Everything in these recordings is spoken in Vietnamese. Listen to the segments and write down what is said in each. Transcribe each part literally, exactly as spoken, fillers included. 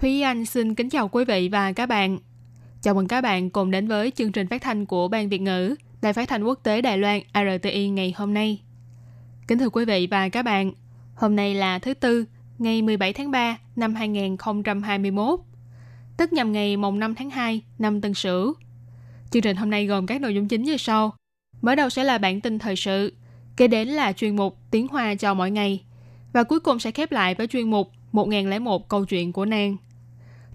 Thúy Anh xin kính chào quý vị và các bạn. Chào mừng các bạn cùng đến với chương trình phát thanh của Ban Việt ngữ Đài Phát thanh Quốc tế Đài Loan R T I ngày hôm nay. Kính thưa quý vị và các bạn, hôm nay là thứ Tư, ngày mười bảy tháng ba năm hai không hai mốt, tức nhằm ngày mùng năm tháng hai năm Tân Sửu. Chương trình hôm nay gồm các nội dung chính như sau. Mở đầu sẽ là bản tin thời sự, kế đến là chuyên mục Tiếng Hoa cho mỗi ngày, và cuối cùng sẽ khép lại với chuyên mục một nghìn lẻ một câu chuyện của nàng.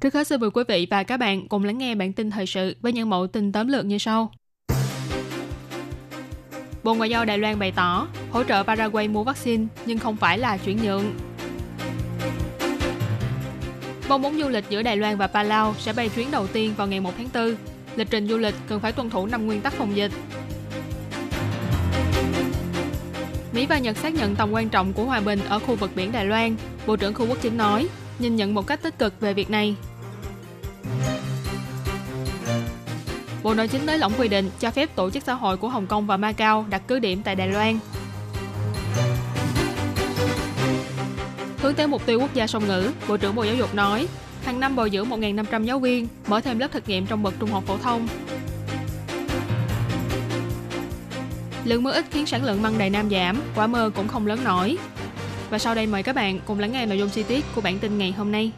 Trước hết xin mời quý vị và các bạn cùng lắng nghe bản tin thời sự với những mẫu tin tóm lược như sau. Bộ Ngoại giao Đài Loan bày tỏ hỗ trợ Paraguay mua vaccine nhưng không phải là chuyển nhượng. Mong muốn du lịch giữa Đài Loan và Palau sẽ bay chuyến đầu tiên vào ngày một tháng tư. Lịch trình du lịch cần phải tuân thủ năm nguyên tắc phòng dịch. Mỹ và Nhật xác nhận tầm quan trọng của hòa bình ở khu vực biển Đài Loan, Bộ trưởng Khu Quốc Chính nói, nhìn nhận một cách tích cực về việc này. Bộ Nội chính nới lỏng quy định cho phép tổ chức xã hội của Hồng Kông và Macau đặt cứ điểm tại Đài Loan. Hướng tới mục tiêu quốc gia song ngữ, Bộ trưởng Bộ Giáo dục nói, hàng năm bồi dưỡng một nghìn năm trăm giáo viên, mở thêm lớp thực nghiệm trong bậc trung học phổ thông. Lượng mưa ít khiến sản lượng măng Đài Nam giảm, quả mơ cũng không lớn nổi. Và sau đây mời các bạn cùng lắng nghe nội dung chi tiết của bản tin ngày hôm nay.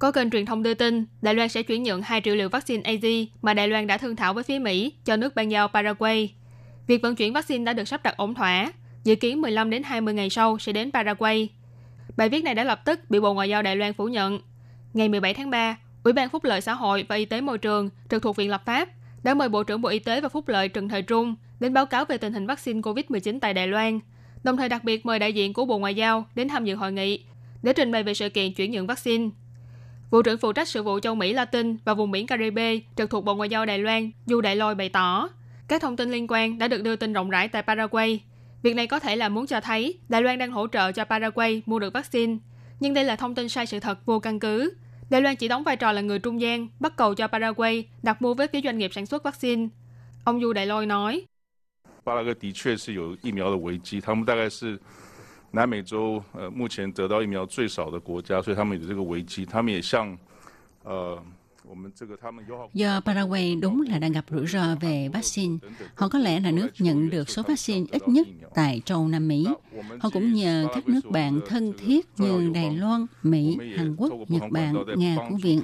Có kênh truyền thông đưa tin, Đài Loan sẽ chuyển nhượng hai triệu liều vaccine A Z mà Đài Loan đã thương thảo với phía Mỹ cho nước ban giao Paraguay. Việc vận chuyển vaccine đã được sắp đặt ổn thỏa, dự kiến mười lăm đến hai mươi ngày sau sẽ đến Paraguay. Bài viết này đã lập tức bị Bộ Ngoại giao Đài Loan phủ nhận. Ngày mười bảy tháng ba, Ủy ban Phúc lợi Xã hội và Y tế Môi trường trực thuộc Viện Lập pháp đã mời Bộ trưởng Bộ Y tế và Phúc lợi Trần Thời Trung đến báo cáo về tình hình vaccine covid mười chín tại Đài Loan, đồng thời đặc biệt mời đại diện của Bộ Ngoại giao đến tham dự hội nghị để trình bày về sự kiện chuyển nhượng vaccine. Vụ trưởng phụ trách sự vụ châu Mỹ Latin và vùng biển Caribe trực thuộc Bộ Ngoại giao Đài Loan Du Đại Lôi bày tỏ, các thông tin liên quan đã được đưa tin rộng rãi tại Paraguay. Việc này có thể là muốn cho thấy Đài Loan đang hỗ trợ cho Paraguay mua được vaccine, nhưng đây là thông tin sai sự thật vô căn cứ. Đài Loan chỉ đóng vai trò là người trung gian, bắt cầu cho Paraguay đặt mua với phía doanh nghiệp sản xuất vaccine. Ông Du Đại Lôi nói, giờ Paraguay đúng là đang gặp rủi ro về vaccine. Họ có lẽ là nước nhận được số vaccine ít nhất tại châu Nam Mỹ. Họ cũng nhờ các nước bạn thân thiết như Đài Loan, Mỹ, Hàn Quốc, Nhật Bản, Nga của Viện.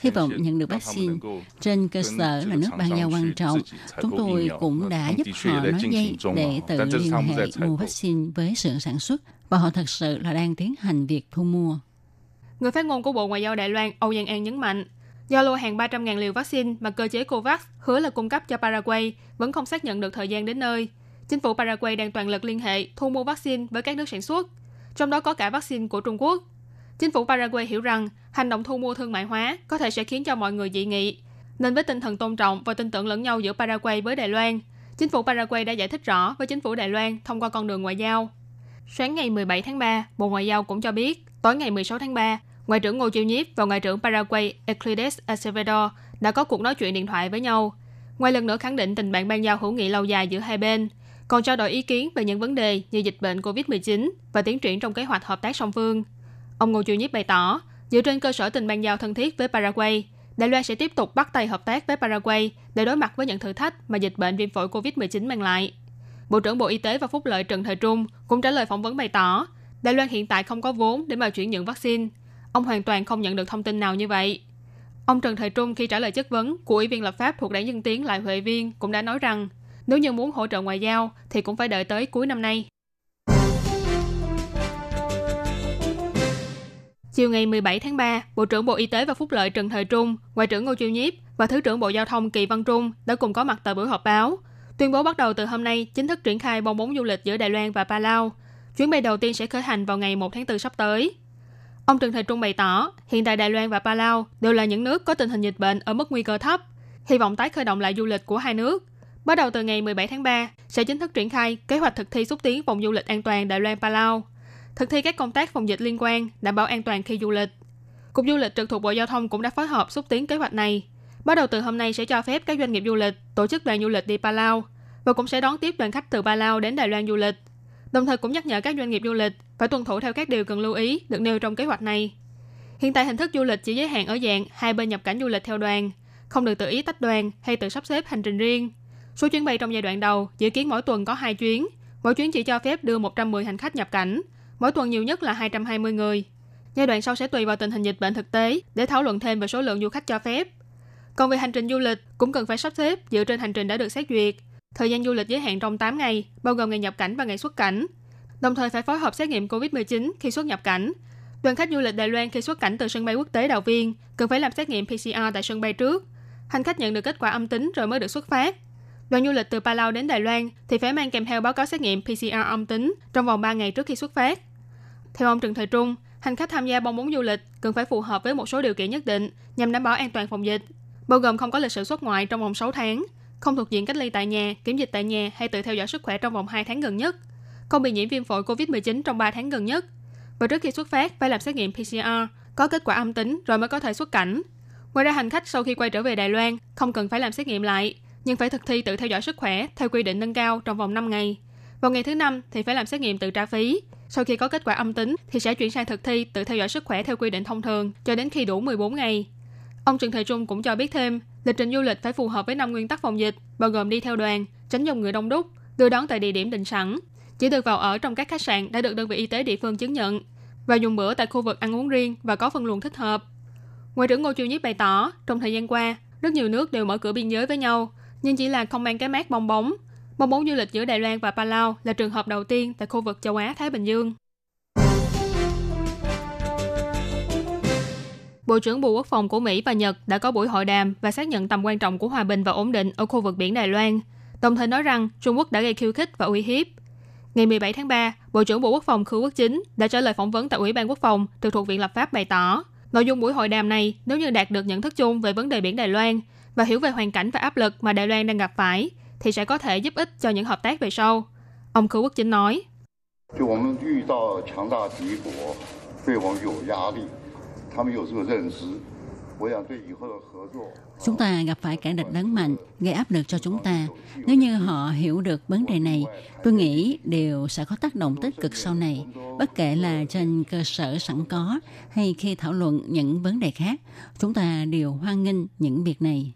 Hy vọng nhận được vaccine. Trên cơ sở là nước ban giao quan trọng, chúng tôi cũng đã giúp họ nói dây để tự liên hệ mua vaccine với xưởng sản xuất. Và họ thật sự là đang tiến hành việc thu mua. Người phát ngôn của Bộ Ngoại giao Đài Loan Âu Giang An nhấn mạnh, do lô hàng ba trăm nghìn liều vaccine mà cơ chế COVAX hứa là cung cấp cho Paraguay vẫn không xác nhận được thời gian đến nơi. Chính phủ Paraguay đang toàn lực liên hệ thu mua vaccine với các nước sản xuất, trong đó có cả vaccine của Trung Quốc. Chính phủ Paraguay hiểu rằng hành động thu mua thương mại hóa có thể sẽ khiến cho mọi người dị nghị. Nên với tinh thần tôn trọng và tin tưởng lẫn nhau giữa Paraguay với Đài Loan, chính phủ Paraguay đã giải thích rõ với chính phủ Đài Loan thông qua con đường ngoại giao. Sáng ngày mười bảy tháng ba, Bộ Ngoại giao cũng cho biết, tối ngày mười sáu tháng ba, Ngoại trưởng Ngô Chiêu Nhiếp và Ngoại trưởng Paraguay Euclides Acevedo đã có cuộc nói chuyện điện thoại với nhau. Ngoài lần nữa khẳng định tình bạn ban giao hữu nghị lâu dài giữa hai bên, còn trao đổi ý kiến về những vấn đề như dịch bệnh covid mười chín và tiến triển trong kế hoạch hợp tác song phương. Ông Ngô Chiêu Nhiếp bày tỏ, dựa trên cơ sở tình ban giao thân thiết với Paraguay, Đài Loan sẽ tiếp tục bắt tay hợp tác với Paraguay để đối mặt với những thử thách mà dịch bệnh viêm phổi covid mười chín mang lại. Bộ trưởng Bộ Y tế và Phúc lợi Trần Thời Trung cũng trả lời phỏng vấn bày tỏ, Đài Loan hiện tại không có vốn để mà chuyển nhượng vaccine. Ông hoàn toàn không nhận được thông tin nào như vậy. Ông Trần Thời Trung khi trả lời chất vấn của Ủy viên Lập pháp thuộc Đảng Dân Tiến Lại Huệ Viên cũng đã nói rằng, nếu như muốn hỗ trợ ngoại giao thì cũng phải đợi tới cuối năm nay. Chiều ngày mười bảy tháng ba, Bộ trưởng Bộ Y tế và Phúc lợi Trần Thời Trung, Ngoại trưởng Ngô Chiêu Nhiếp và Thứ trưởng Bộ Giao thông Kỳ Văn Trung đã cùng có mặt tại buổi họp báo, tuyên bố bắt đầu từ hôm nay chính thức triển khai bong bóng du lịch giữa Đài Loan và Palau. Chuyến bay đầu tiên sẽ khởi hành vào ngày một tháng tư sắp tới. Ông Trần Thị Trung bày tỏ, hiện tại Đài Loan và Palau đều là những nước có tình hình dịch bệnh ở mức nguy cơ thấp, hy vọng tái khởi động lại du lịch của hai nước. Bắt đầu từ ngày mười bảy tháng ba, sẽ chính thức triển khai kế hoạch thực thi xúc tiến vùng du lịch an toàn Đài Loan Palau, thực thi các công tác phòng dịch liên quan, đảm bảo an toàn khi du lịch. Cục Du lịch trực thuộc Bộ Giao thông cũng đã phối hợp xúc tiến kế hoạch này. Bắt đầu từ hôm nay sẽ cho phép các doanh nghiệp du lịch tổ chức đoàn du lịch đi Palau và cũng sẽ đón tiếp đoàn khách từ Palau đến Đài Loan du lịch. Đồng thời cũng nhắc nhở các doanh nghiệp du lịch phải tuân thủ theo các điều cần lưu ý được nêu trong kế hoạch này. Hiện tại hình thức du lịch chỉ giới hạn ở dạng hai bên nhập cảnh du lịch theo đoàn, không được tự ý tách đoàn hay tự sắp xếp hành trình riêng. Số chuyến bay trong giai đoạn đầu dự kiến mỗi tuần có hai chuyến, mỗi chuyến chỉ cho phép đưa một trăm mười hành khách nhập cảnh, mỗi tuần nhiều nhất là hai trăm hai mươi người. Giai đoạn sau sẽ tùy vào tình hình dịch bệnh thực tế để thảo luận thêm về số lượng du khách cho phép. Còn về hành trình du lịch cũng cần phải sắp xếp dựa trên hành trình đã được xét duyệt. Thời gian du lịch giới hạn trong tám ngày, bao gồm ngày nhập cảnh và ngày xuất cảnh. Đồng thời phải phối hợp xét nghiệm covid mười chín khi xuất nhập cảnh. Đoàn khách du lịch Đài Loan khi xuất cảnh từ sân bay quốc tế Đào Viên cần phải làm xét nghiệm pê xê rờ tại sân bay trước. Hành khách nhận được kết quả âm tính rồi mới được xuất phát. Đoàn du lịch từ Palau đến Đài Loan thì phải mang kèm theo báo cáo xét nghiệm pê xê rờ âm tính trong vòng ba ngày trước khi xuất phát. Theo ông Trần Thời Trung, hành khách tham gia bong bóng du lịch cần phải phù hợp với một số điều kiện nhất định nhằm đảm bảo an toàn phòng dịch, bao gồm không có lịch sử xuất ngoại trong vòng sáu tháng, không thuộc diện cách ly tại nhà, kiểm dịch tại nhà hay tự theo dõi sức khỏe trong vòng hai tháng gần nhất, không bị nhiễm viêm phổi covid mười chín trong ba tháng gần nhất. Và trước khi xuất phát phải làm xét nghiệm pê xê rờ, có kết quả âm tính rồi mới có thể xuất cảnh. Ngoài ra hành khách sau khi quay trở về Đài Loan không cần phải làm xét nghiệm lại, nhưng phải thực thi tự theo dõi sức khỏe theo quy định nâng cao trong vòng năm ngày. Vào ngày thứ năm thì phải làm xét nghiệm tự trả phí. Sau khi có kết quả âm tính thì sẽ chuyển sang thực thi tự theo dõi sức khỏe theo quy định thông thường cho đến khi đủ mười bốn ngày. Ông Trần Thời Trung cũng cho biết thêm, lịch trình du lịch phải phù hợp với năm nguyên tắc phòng dịch, bao gồm đi theo đoàn, tránh dòng người đông đúc, đưa đón tại địa điểm định sẵn, chỉ được vào ở trong các khách sạn đã được đơn vị y tế địa phương chứng nhận và dùng bữa tại khu vực ăn uống riêng và có phân luồng thích hợp. Ngoại trưởng Ngô Chiêu Nhiếp bày tỏ, trong thời gian qua, rất nhiều nước đều mở cửa biên giới với nhau, nhưng chỉ là không mang cái mác bong bóng. Bong bóng du lịch giữa Đài Loan và Palau là trường hợp đầu tiên tại khu vực châu Á-Thái Bình Dương. Bộ trưởng Bộ Quốc phòng của Mỹ và Nhật đã có buổi hội đàm và xác nhận tầm quan trọng của hòa bình và ổn định ở khu vực biển Đài Loan, đồng thời nói rằng Trung Quốc đã gây khiêu khích và uy hiếp. Ngày mười bảy tháng ba, Bộ trưởng Bộ Quốc phòng Khư Quốc Chính đã trả lời phỏng vấn tại Ủy ban Quốc phòng trực thuộc Viện Lập pháp bày tỏ, nội dung buổi hội đàm này nếu như đạt được nhận thức chung về vấn đề biển Đài Loan và hiểu về hoàn cảnh và áp lực mà Đài Loan đang gặp phải, thì sẽ có thể giúp ích cho những hợp tác về sau. Ông Khư Quốc Chính nói, chúng ta gặp phải kẻ địch lớn mạnh, gây áp lực cho chúng ta. Nếu như họ hiểu được vấn đề này, tôi nghĩ đều sẽ có tác động tích cực sau này, bất kể là trên cơ sở sẵn có hay khi thảo luận những vấn đề khác. Chúng ta đều hoan nghênh những việc này.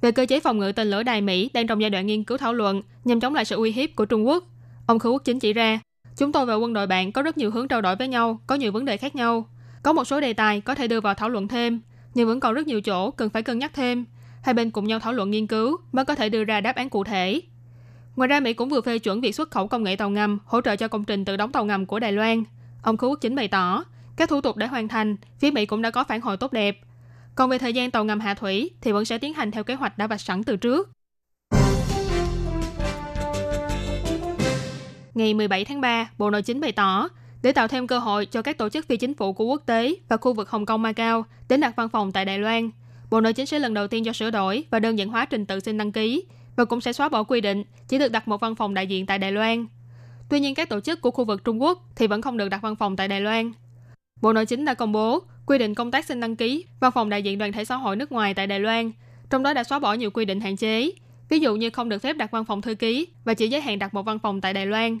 Về cơ chế phòng ngự tên lửa đài Mỹ đang trong giai đoạn nghiên cứu thảo luận nhằm chống lại sự uy hiếp của Trung Quốc, ông Khư Quốc Chính chỉ ra, chúng tôi và quân đội bạn có rất nhiều hướng trao đổi với nhau, có nhiều vấn đề khác nhau. Có một số đề tài có thể đưa vào thảo luận thêm, nhưng vẫn còn rất nhiều chỗ cần phải cân nhắc thêm. Hai bên cùng nhau thảo luận nghiên cứu mới có thể đưa ra đáp án cụ thể. Ngoài ra, Mỹ cũng vừa phê chuẩn việc xuất khẩu công nghệ tàu ngầm hỗ trợ cho công trình tự đóng tàu ngầm của Đài Loan. Ông Khư Quốc Chính bày tỏ, các thủ tục đã hoàn thành, phía Mỹ cũng đã có phản hồi tốt đẹp. Còn về thời gian tàu ngầm hạ thủy thì vẫn sẽ tiến hành theo kế hoạch đã vạch sẵn từ trước. Ngày mười bảy tháng ba, Bộ Nội chính bày tỏ, để tạo thêm cơ hội cho các tổ chức phi chính phủ của quốc tế và khu vực Hồng Kông, Macau đến đặt văn phòng tại Đài Loan, Bộ Nội chính sẽ lần đầu tiên cho sửa đổi và đơn giản hóa trình tự xin đăng ký và cũng sẽ xóa bỏ quy định chỉ được đặt một văn phòng đại diện tại Đài Loan. Tuy nhiên, các tổ chức của khu vực Trung Quốc thì vẫn không được đặt văn phòng tại Đài Loan. Bộ Nội chính đã công bố quy định công tác xin đăng ký văn phòng đại diện đoàn thể xã hội nước ngoài tại Đài Loan, trong đó đã xóa bỏ nhiều quy định hạn chế, ví dụ như không được phép đặt văn phòng thư ký và chỉ giới hạn đặt một văn phòng tại Đài Loan.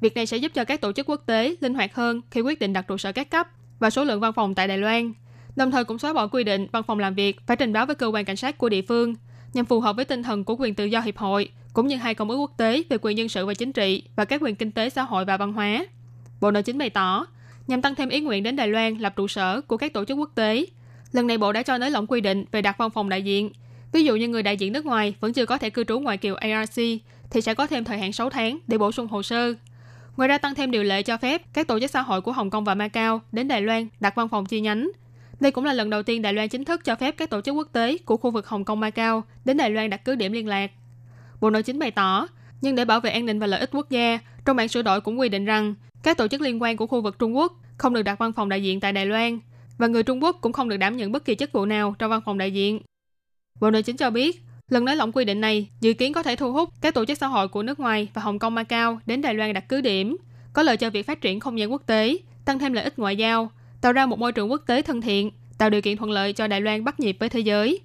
Việc này sẽ giúp cho các tổ chức quốc tế linh hoạt hơn khi quyết định đặt trụ sở các cấp và số lượng văn phòng tại Đài Loan, đồng thời cũng xóa bỏ quy định văn phòng làm việc phải trình báo với cơ quan cảnh sát của địa phương, nhằm phù hợp với tinh thần của quyền tự do hiệp hội, cũng như hai công ước quốc tế về quyền dân sự và chính trị và các quyền kinh tế, xã hội và văn hóa. Bộ Nội chính bày tỏ, nhằm tăng thêm ý nguyện đến Đài Loan lập trụ sở của các tổ chức quốc tế, lần này Bộ đã cho nới lỏng quy định về đặt văn phòng đại diện. Ví dụ như người đại diện nước ngoài vẫn chưa có thẻ cư trú ngoại kiều a rờ xê thì sẽ có thêm thời hạn sáu tháng để bổ sung hồ sơ. Ngoài ra tăng thêm điều lệ cho phép các tổ chức xã hội của Hồng Kông và Macau đến Đài Loan đặt văn phòng chi nhánh. Đây cũng là lần đầu tiên Đài Loan chính thức cho phép các tổ chức quốc tế của khu vực Hồng Kông, Macau đến Đài Loan đặt cứ điểm liên lạc. Bộ Nội chính bày tỏ, nhưng để bảo vệ an ninh và lợi ích quốc gia, trong bản sửa đổi cũng quy định rằng các tổ chức liên quan của khu vực Trung Quốc không được đặt văn phòng đại diện tại Đài Loan, và người Trung Quốc cũng không được đảm nhận bất kỳ chức vụ nào trong văn phòng đại diện. Bộ Nội chính cho biết, lần nới lỏng quy định này dự kiến có thể thu hút các tổ chức xã hội của nước ngoài và Hồng Kông, Macau đến Đài Loan đặt cứ điểm, có lợi cho việc phát triển không gian quốc tế, tăng thêm lợi ích ngoại giao, tạo ra một môi trường quốc tế thân thiện, tạo điều kiện thuận lợi cho Đài Loan bắt nhịp với thế giới.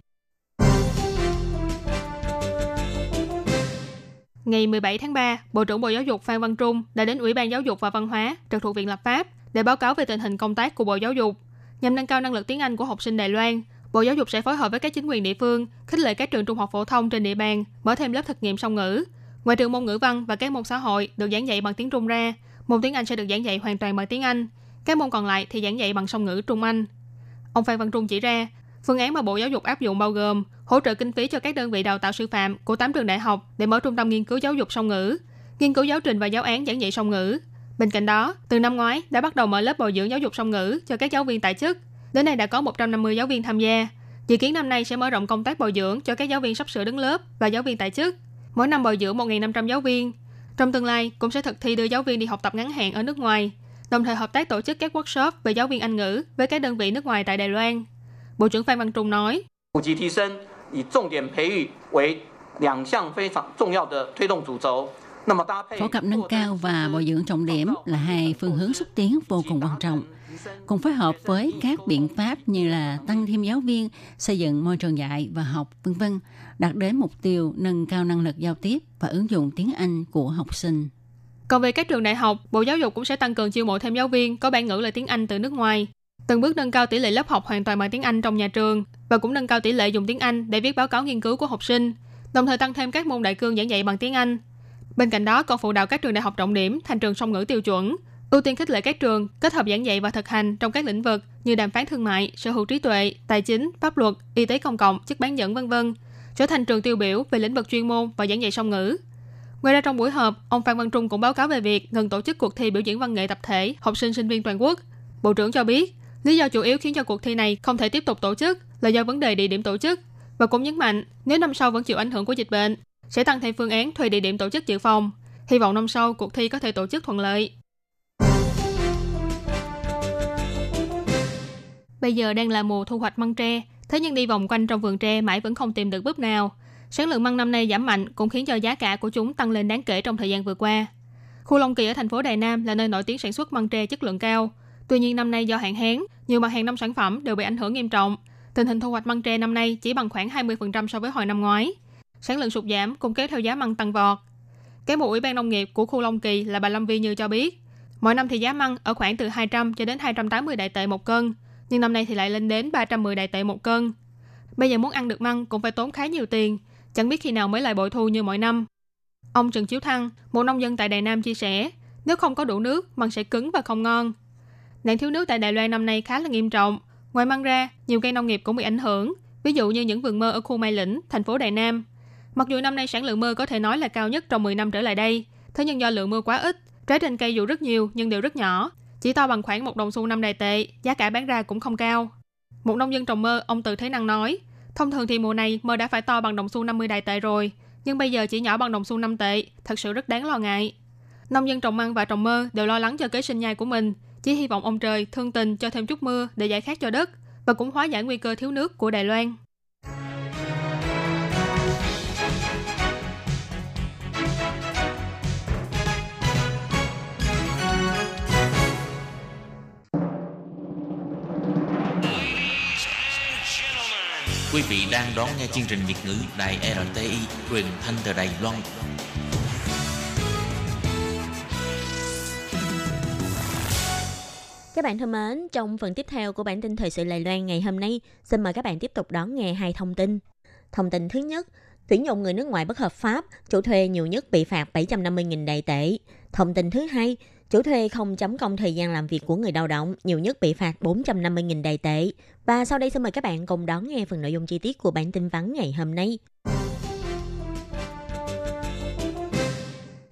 Ngày mười bảy tháng ba, Bộ trưởng Bộ Giáo dục Phan Văn Trung đã đến Ủy ban Giáo dục và Văn hóa trực thuộc Viện Lập pháp để báo cáo về tình hình công tác của Bộ Giáo dục. Nhằm nâng cao năng lực tiếng Anh của học sinh Đài Loan, Bộ Giáo dục sẽ phối hợp với các chính quyền địa phương, khích lệ các trường trung học phổ thông trên địa bàn mở thêm lớp thực nghiệm song ngữ. Ngoài trường môn ngữ văn và các môn xã hội được giảng dạy bằng tiếng Trung ra, môn tiếng Anh sẽ được giảng dạy hoàn toàn bằng tiếng Anh. Các môn còn lại thì giảng dạy bằng song ngữ Trung Anh. Ông Phan Văn Trung chỉ ra, phương án mà Bộ Giáo dục áp dụng bao gồm hỗ trợ kinh phí cho các đơn vị đào tạo sư phạm của tám trường đại học để mở trung tâm nghiên cứu giáo dục song ngữ, nghiên cứu giáo trình và giáo án giảng dạy song ngữ. Bên cạnh đó, từ năm ngoái đã bắt đầu mở lớp bồi dưỡng giáo dục song ngữ cho các giáo viên tại chức. Đến nay đã có một trăm năm mươi giáo viên tham gia. Dự kiến năm nay sẽ mở rộng công tác bồi dưỡng cho các giáo viên sắp sửa đứng lớp và giáo viên tại chức. Mỗi năm bồi dưỡng một nghìn năm trăm giáo viên. Trong tương lai cũng sẽ thực thi đưa giáo viên đi học tập ngắn hạn ở nước ngoài, đồng thời hợp tác tổ chức các workshop về giáo viên Anh ngữ với các đơn vị nước ngoài tại Đài Loan. Bộ trưởng Phan Văn Trung nói: phổ cập nâng cao và bồi dưỡng trọng điểm là hai phương hướng xúc tiến vô cùng quan trọng. Cùng phối hợp với các biện pháp như là tăng thêm giáo viên, xây dựng môi trường dạy và học, vân vân, đạt đến mục tiêu nâng cao năng lực giao tiếp và ứng dụng tiếng Anh của học sinh. Còn về các trường đại học, Bộ Giáo dục cũng sẽ tăng cường chiêu mộ thêm giáo viên có bản ngữ là tiếng Anh từ nước ngoài, từng bước nâng cao tỷ lệ lớp học hoàn toàn bằng tiếng Anh trong nhà trường và cũng nâng cao tỷ lệ dùng tiếng Anh để viết báo cáo nghiên cứu của học sinh, đồng thời tăng thêm các môn đại cương giảng dạy bằng tiếng Anh. Bên cạnh đó, còn phụ đạo các trường đại học trọng điểm thành trường song ngữ tiêu chuẩn, ưu tiên khích lệ các trường kết hợp giảng dạy và thực hành trong các lĩnh vực như đàm phán thương mại, sở hữu trí tuệ, tài chính, pháp luật, y tế công cộng, chức bán dẫn, vân vân, trở thành trường tiêu biểu về lĩnh vực chuyên môn và giảng dạy song ngữ. Ngoài ra, trong buổi họp, ông Phan Văn Trung cũng báo cáo về việc ngừng tổ chức cuộc thi biểu diễn văn nghệ tập thể học sinh sinh viên toàn quốc. Bộ trưởng cho biết, lý do chủ yếu khiến cho cuộc thi này không thể tiếp tục tổ chức là do vấn đề địa điểm tổ chức, và cũng nhấn mạnh nếu năm sau vẫn chịu ảnh hưởng của dịch bệnh, sẽ tăng thêm phương án thuê địa điểm tổ chức dự phòng. Hy vọng năm sau cuộc thi có thể tổ chức thuận lợi. Bây giờ đang là mùa thu hoạch măng tre, thế nhưng đi vòng quanh trong vườn tre mãi vẫn không tìm được búp nào. Sản lượng măng năm nay giảm mạnh cũng khiến cho giá cả của chúng tăng lên đáng kể trong thời gian vừa qua. Khu Long Kỳ ở thành phố Đài Nam là nơi nổi tiếng sản xuất măng tre chất lượng cao. Tuy nhiên năm nay do hạn hán, nhiều mặt hàng nông sản phẩm đều bị ảnh hưởng nghiêm trọng. Tình hình thu hoạch măng tre năm nay chỉ bằng khoảng hai mươi phần trăm so với hồi năm ngoái. Sản lượng sụt giảm cũng kéo theo giá măng tăng vọt. Cái bộ Ủy ban Nông nghiệp của khu Long Kỳ là bà Lâm Vi Như cho biết, mỗi năm thì giá măng ở khoảng từ hai trăm cho đến hai trăm tám mươi đại tệ một cân, nhưng năm nay thì lại lên đến ba trăm mười đại tệ một cân. Bây giờ muốn ăn được măng cũng phải tốn khá nhiều tiền, chẳng biết khi nào mới lại bội thu như mọi năm. Ông Trần Chiếu Thăng, một nông dân tại Đài Nam chia sẻ, nếu không có đủ nước, măng sẽ cứng và không ngon. Nạn thiếu nước tại Đài Loan năm nay khá là nghiêm trọng. Ngoài măng ra, nhiều cây nông nghiệp cũng bị ảnh hưởng, ví dụ như những vườn mơ ở khu Mai Lĩnh, thành phố Đài Nam. Mặc dù năm nay sản lượng mơ có thể nói là cao nhất trong mười năm trở lại đây, thế nhưng do lượng mưa quá ít, trái trên cây dù rất nhiều nhưng đều rất nhỏ, chỉ to bằng khoảng một đồng xu năm đài tệ, giá cả bán ra cũng không cao. Một nông dân trồng mơ, ông Từ Thế Năng nói, thông thường thì mùa này mơ đã phải to bằng đồng xu năm mươi đài tệ rồi, nhưng bây giờ chỉ nhỏ bằng đồng xu năm tệ, thật sự rất đáng lo ngại. Nông dân trồng măng và trồng mơ đều lo lắng cho kế sinh nhai của mình, chỉ hy vọng ông trời thương tình cho thêm chút mưa để giải khát cho đất và cũng hóa giải nguy cơ thiếu nước của Đài Loan. Quý vị đang đón nghe chương trình Việt ngữ Đài rờ tê i truyền thanh từ Đài Loan. Các bạn thân mến, trong phần tiếp theo của bản tin thời sự Đài Loan ngày hôm nay, xin mời các bạn tiếp tục đón nghe hai thông tin. Thông tin thứ nhất, tuyển dụng người nước ngoài bất hợp pháp, chủ thuê nhiều nhất bị phạt bảy trăm năm mươi nghìn đại tệ. Thông tin thứ hai, chủ thuê không chấm công thời gian làm việc của người lao động, nhiều nhất bị phạt bốn trăm năm mươi nghìn đại tệ. Và sau đây xin mời các bạn cùng đón nghe phần nội dung chi tiết của bản tin vắn ngày hôm nay.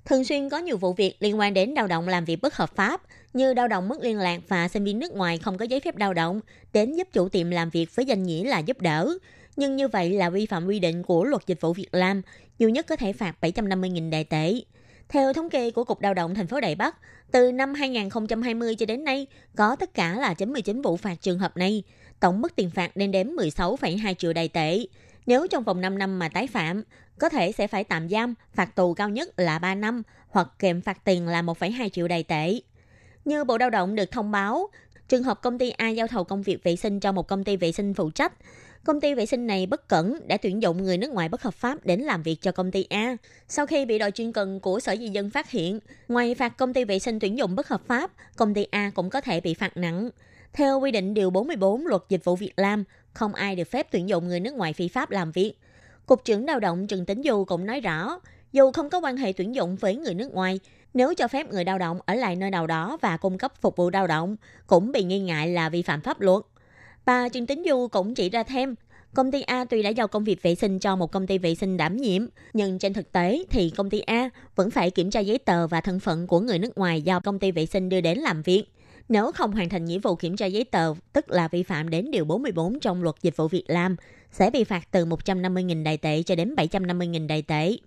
Thường xuyên có nhiều vụ việc liên quan đến lao động làm việc bất hợp pháp, như lao động mất liên lạc và sinh viên nước ngoài không có giấy phép lao động, đến giúp chủ tiệm làm việc với danh nghĩa là giúp đỡ. Nhưng như vậy là vi phạm quy định của luật dịch vụ việc làm, nhiều nhất có thể phạt bảy trăm năm mươi nghìn đại tệ. Theo thống kê của Cục Lao động thành phố Đài Bắc, từ năm hai không hai không cho đến nay, có tất cả là chín mươi chín vụ phạt trường hợp này. Tổng mức tiền phạt lên đến mười sáu phẩy hai triệu Đài tệ. Nếu trong vòng năm năm mà tái phạm, có thể sẽ phải tạm giam, phạt tù cao nhất là ba năm hoặc kèm phạt tiền là một phẩy hai triệu Đài tệ. Như Bộ Lao động được thông báo, trường hợp công ty A giao thầu công việc vệ sinh cho một công ty vệ sinh phụ trách. Công ty vệ sinh này bất cẩn đã tuyển dụng người nước ngoài bất hợp pháp đến làm việc cho công ty A. Sau khi bị đội chuyên cần của Sở Di dân phát hiện, ngoài phạt công ty vệ sinh tuyển dụng bất hợp pháp, công ty A cũng có thể bị phạt nặng. Theo quy định điều bốn mươi bốn Luật Dịch vụ Việc làm, không ai được phép tuyển dụng người nước ngoài phi pháp làm việc. Cục trưởng Lao động Trần Tĩnh Du cũng nói rõ, dù không có quan hệ tuyển dụng với người nước ngoài, nếu cho phép người lao động ở lại nơi nào đó và cung cấp phục vụ lao động, cũng bị nghi ngại là vi phạm pháp luật. Bà Trần Tĩnh Du cũng chỉ ra thêm, công ty A tuy đã giao công việc vệ sinh cho một công ty vệ sinh đảm nhiệm, nhưng trên thực tế thì công ty A vẫn phải kiểm tra giấy tờ và thân phận của người nước ngoài do công ty vệ sinh đưa đến làm việc. Nếu không hoàn thành nghĩa vụ kiểm tra giấy tờ, tức là vi phạm đến điều bốn mươi bốn trong Luật Dịch vụ Việc làm, sẽ bị phạt từ một trăm năm mươi nghìn Đài tệ cho đến bảy trăm năm mươi nghìn Đài tệ.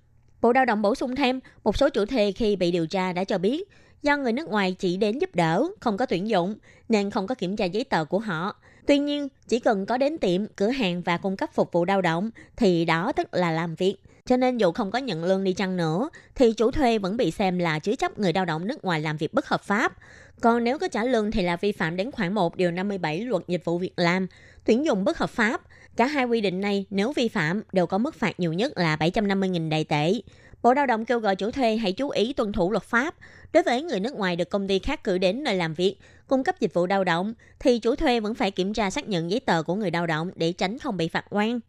Bộ Lao động bổ sung thêm, một số chủ thuê khi bị điều tra đã cho biết, do người nước ngoài chỉ đến giúp đỡ, không có tuyển dụng, nên không có kiểm tra giấy tờ của họ. Tuy nhiên, chỉ cần có đến tiệm, cửa hàng và cung cấp phục vụ lao động, thì đó tức là làm việc. Cho nên dù không có nhận lương đi chăng nữa, thì chủ thuê vẫn bị xem là chứa chấp người lao động nước ngoài làm việc bất hợp pháp. Còn nếu có trả lương thì là vi phạm đến khoản một điều năm mươi bảy Luật Dịch vụ Việc làm, tuyển dụng bất hợp pháp. Cả hai quy định này nếu vi phạm đều có mức phạt nhiều nhất là bảy trăm năm mươi nghìn Đài tệ. Bộ Lao động kêu gọi chủ thuê hãy chú ý tuân thủ luật pháp. Đối với người nước ngoài được công ty khác cử đến nơi làm việc, cung cấp dịch vụ lao động, thì chủ thuê vẫn phải kiểm tra xác nhận giấy tờ của người lao động để tránh không bị phạt oan.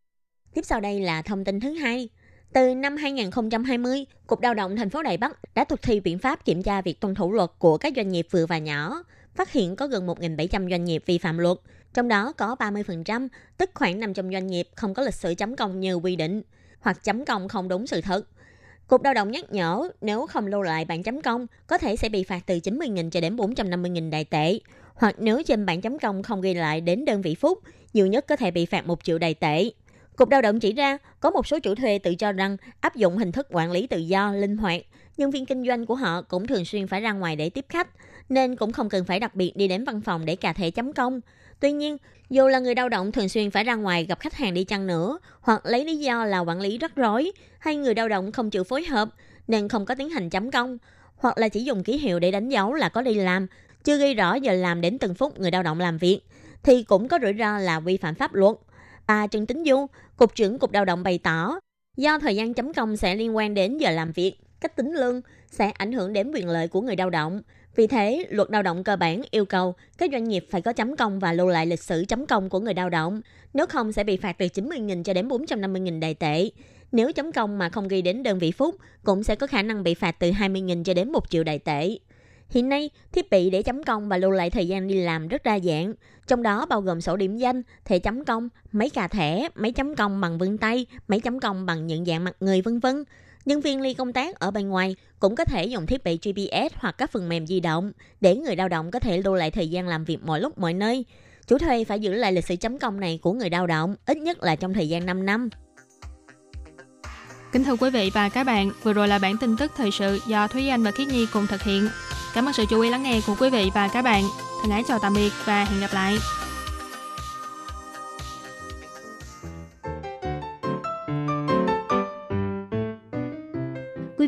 Tiếp sau đây là thông tin thứ hai. Từ năm hai không hai không, Cục Lao động thành phố Đài Bắc đã thực thi biện pháp kiểm tra việc tuân thủ luật của các doanh nghiệp vừa và nhỏ, phát hiện có gần một nghìn bảy trăm doanh nghiệp vi phạm luật, trong đó có ba mươi phần trăm, tức khoảng năm trăm doanh nghiệp không có lịch sử chấm công như quy định, hoặc chấm công không đúng sự thật. Cục Lao động nhắc nhở, nếu không lưu lại bản chấm công, có thể sẽ bị phạt từ chín mươi nghìn cho đến bốn trăm năm mươi nghìn Đài tệ, hoặc nếu trên bản chấm công không ghi lại đến đơn vị phút, nhiều nhất có thể bị phạt một triệu Đài tệ. Cục Lao động chỉ ra, có một số chủ thuê tự cho rằng áp dụng hình thức quản lý tự do, linh hoạt, nhân viên kinh doanh của họ cũng thường xuyên phải ra ngoài để tiếp khách, nên cũng không cần phải đặc biệt đi đến văn phòng để cà thẻ chấm công. Tuy nhiên, dù là người lao động thường xuyên phải ra ngoài gặp khách hàng đi chăng nữa, hoặc lấy lý do là quản lý rắc rối, hay người lao động không chịu phối hợp nên không có tiến hành chấm công, hoặc là chỉ dùng ký hiệu để đánh dấu là có đi làm, chưa ghi rõ giờ làm đến từng phút người lao động làm việc, thì cũng có rủi ro là vi phạm pháp luật. Bà Trần Tĩnh Du, Cục trưởng Cục Lao động bày tỏ, do thời gian chấm công sẽ liên quan đến giờ làm việc, cách tính lương sẽ ảnh hưởng đến quyền lợi của người lao động. Vì thế, Luật Lao động cơ bản yêu cầu các doanh nghiệp phải có chấm công và lưu lại lịch sử chấm công của người lao động, nếu không sẽ bị phạt từ chín mươi nghìn cho đến bốn trăm năm mươi nghìn Đài tệ. Nếu chấm công mà không ghi đến đơn vị phút, cũng sẽ có khả năng bị phạt từ hai mươi nghìn cho đến một triệu Đài tệ. Hiện nay, thiết bị để chấm công và lưu lại thời gian đi làm rất đa dạng, trong đó bao gồm sổ điểm danh, thẻ chấm công, máy cà thẻ, máy chấm công bằng vân tay, máy chấm công bằng nhận dạng mặt người, vân vân. Nhân viên đi công tác ở bên ngoài cũng có thể dùng thiết bị giê pê ét hoặc các phần mềm di động để người lao động có thể lưu lại thời gian làm việc mọi lúc mọi nơi. Chủ thuê phải giữ lại lịch sử chấm công này của người lao động ít nhất là trong thời gian năm năm. Kính thưa quý vị và các bạn, vừa rồi là bản tin tức thời sự do Thúy Anh và Khiết Nhi cùng thực hiện. Cảm ơn sự chú ý lắng nghe của quý vị và các bạn. Thân ái chào tạm biệt và hẹn gặp lại. Quý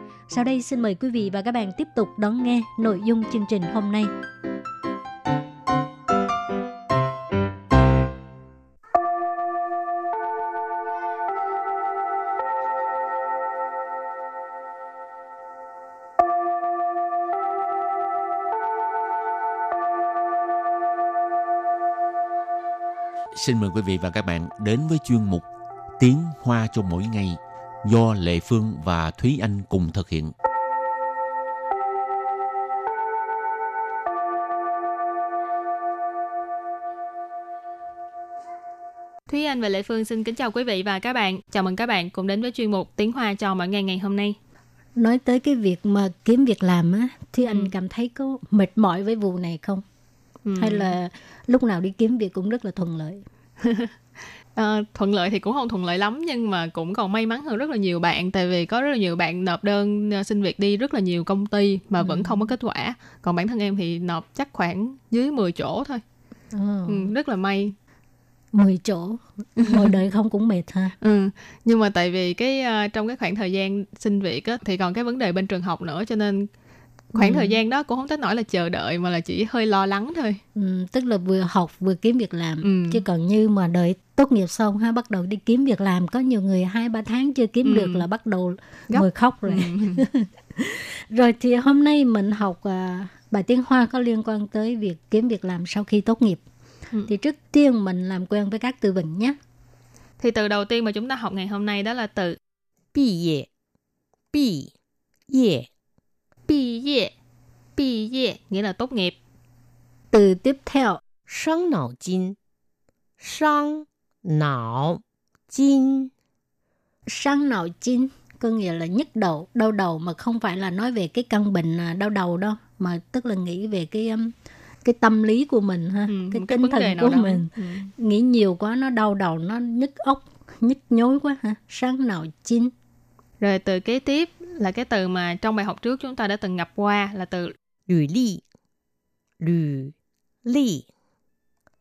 Sau đây xin mời quý vị và các bạn tiếp tục đón nghe nội dung chương trình hôm nay. xin mời quý vị và các bạn đến với chuyên mục Tiếng Hoa cho mỗi ngày do Lệ Phương và Thúy Anh cùng thực hiện. Thúy Anh và Lệ Phương xin kính chào quý vị và các bạn. Chào mừng các bạn cùng đến với chuyên mục Tiếng Hoa cho mỗi ngày ngày hôm nay. Nói tới cái việc mà kiếm việc làm á, Thúy Anh ừ. cảm thấy có mệt mỏi với vụ này không? Ừ. Hay là lúc nào đi kiếm việc cũng rất là thuận lợi? À, thuận lợi thì cũng không thuận lợi lắm, nhưng mà cũng còn may mắn hơn rất là nhiều bạn. Tại vì có rất là nhiều bạn nộp đơn xin việc đi rất là nhiều công ty mà ừ. vẫn không có kết quả. Còn bản thân em thì nộp chắc khoảng dưới mười chỗ thôi. ừ. Ừ, Rất là may. Mười chỗ, ngồi đợi không cũng mệt ha. Ừ, nhưng mà tại vì cái uh, trong cái khoảng thời gian xin việc á, thì còn cái vấn đề bên trường học nữa, cho nên khoảng ừ. thời gian đó cũng không tới nỗi là chờ đợi mà là chỉ hơi lo lắng thôi. Ừ, tức là vừa học vừa kiếm việc làm, ừ. chứ còn như mà đợi tốt nghiệp xong ha, bắt đầu đi kiếm việc làm, có nhiều người hai ba tháng chưa kiếm ừ. được là bắt đầu ngồi khóc rồi. Ừ. Rồi thì hôm nay mình học uh, bài tiếng Hoa có liên quan tới việc kiếm việc làm sau khi tốt nghiệp. Ừ. Thì trước tiên mình làm quen với các từ vựng nhé. Thì từ đầu tiên mà chúng ta học ngày hôm nay đó là từ bi ye. Bi ye. Bi ye. Bi ye nghĩa là tốt nghiệp. Từ tiếp theo, sang não jin. Sang não jin. Sang não jin có nghĩa là nhức đầu, đau đầu, mà không phải là nói về cái căn bệnh đau đầu đâu, mà tức là nghĩ về cái cái tâm lý của mình ha, ừ, cái tinh thần của mình. Ừ. Nghĩ nhiều quá nó đau đầu, nó nhức óc, nhức nhối quá ha. Sáng nào chín. Rồi từ kế tiếp là cái từ mà trong bài học trước chúng ta đã từng gặp qua là từ lữ li. Lữ li.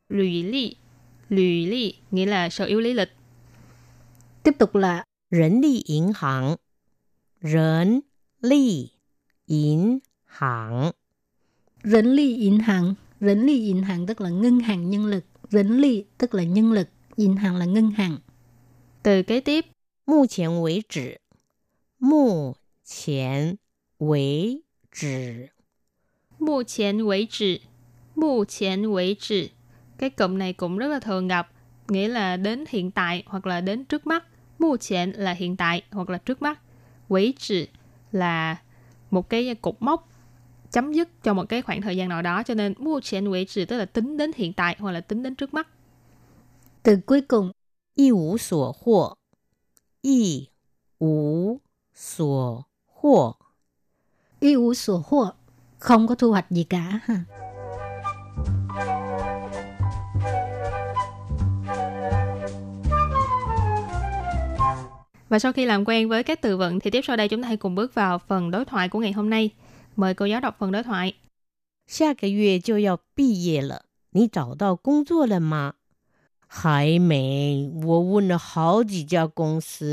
Lữ li. Lữ li nghĩa là sở yếu lý lịch. Tiếp tục là Rấn li yến hãng. Rấn li yến hãng. Rỉnh lý yên hàng, rỉnh lý yên hàng tức là ngân hàng nhân lực, rỉnh lý tức là nhân lực, yên hàng là ngân hàng. Từ kế tiếp, mù qián wěi zhì. Mù qián wěi zhì. Mù qián wěi zhì. Mù qián wěi zhì. Cái cụm này cũng rất là thường gặp, nghĩa là đến hiện tại hoặc là đến trước mắt. Mù qián là hiện tại hoặc là trước mắt. Wěi zhì là một cái cột mốc chấm dứt cho một cái khoảng thời gian nào đó, cho nên mù qián wěi zhì tức là tính đến hiện tại hoặc là tính đến trước mắt. Từ cuối cùng, y wǔ suò huò. Y wǔ suò huò. Y wǔ suò huò, không có thu hoạch gì cả ha. Và sau khi làm quen với các từ vựng thì tiếp sau đây chúng ta hãy cùng bước vào phần đối thoại của ngày hôm nay. Mời cô giáo đọc phần đối thoại. Hạ cái yue jiu yào bi ye le, ni zào dao gong zuo le ma? Hai mei, wo wun le hao ji jia gong si,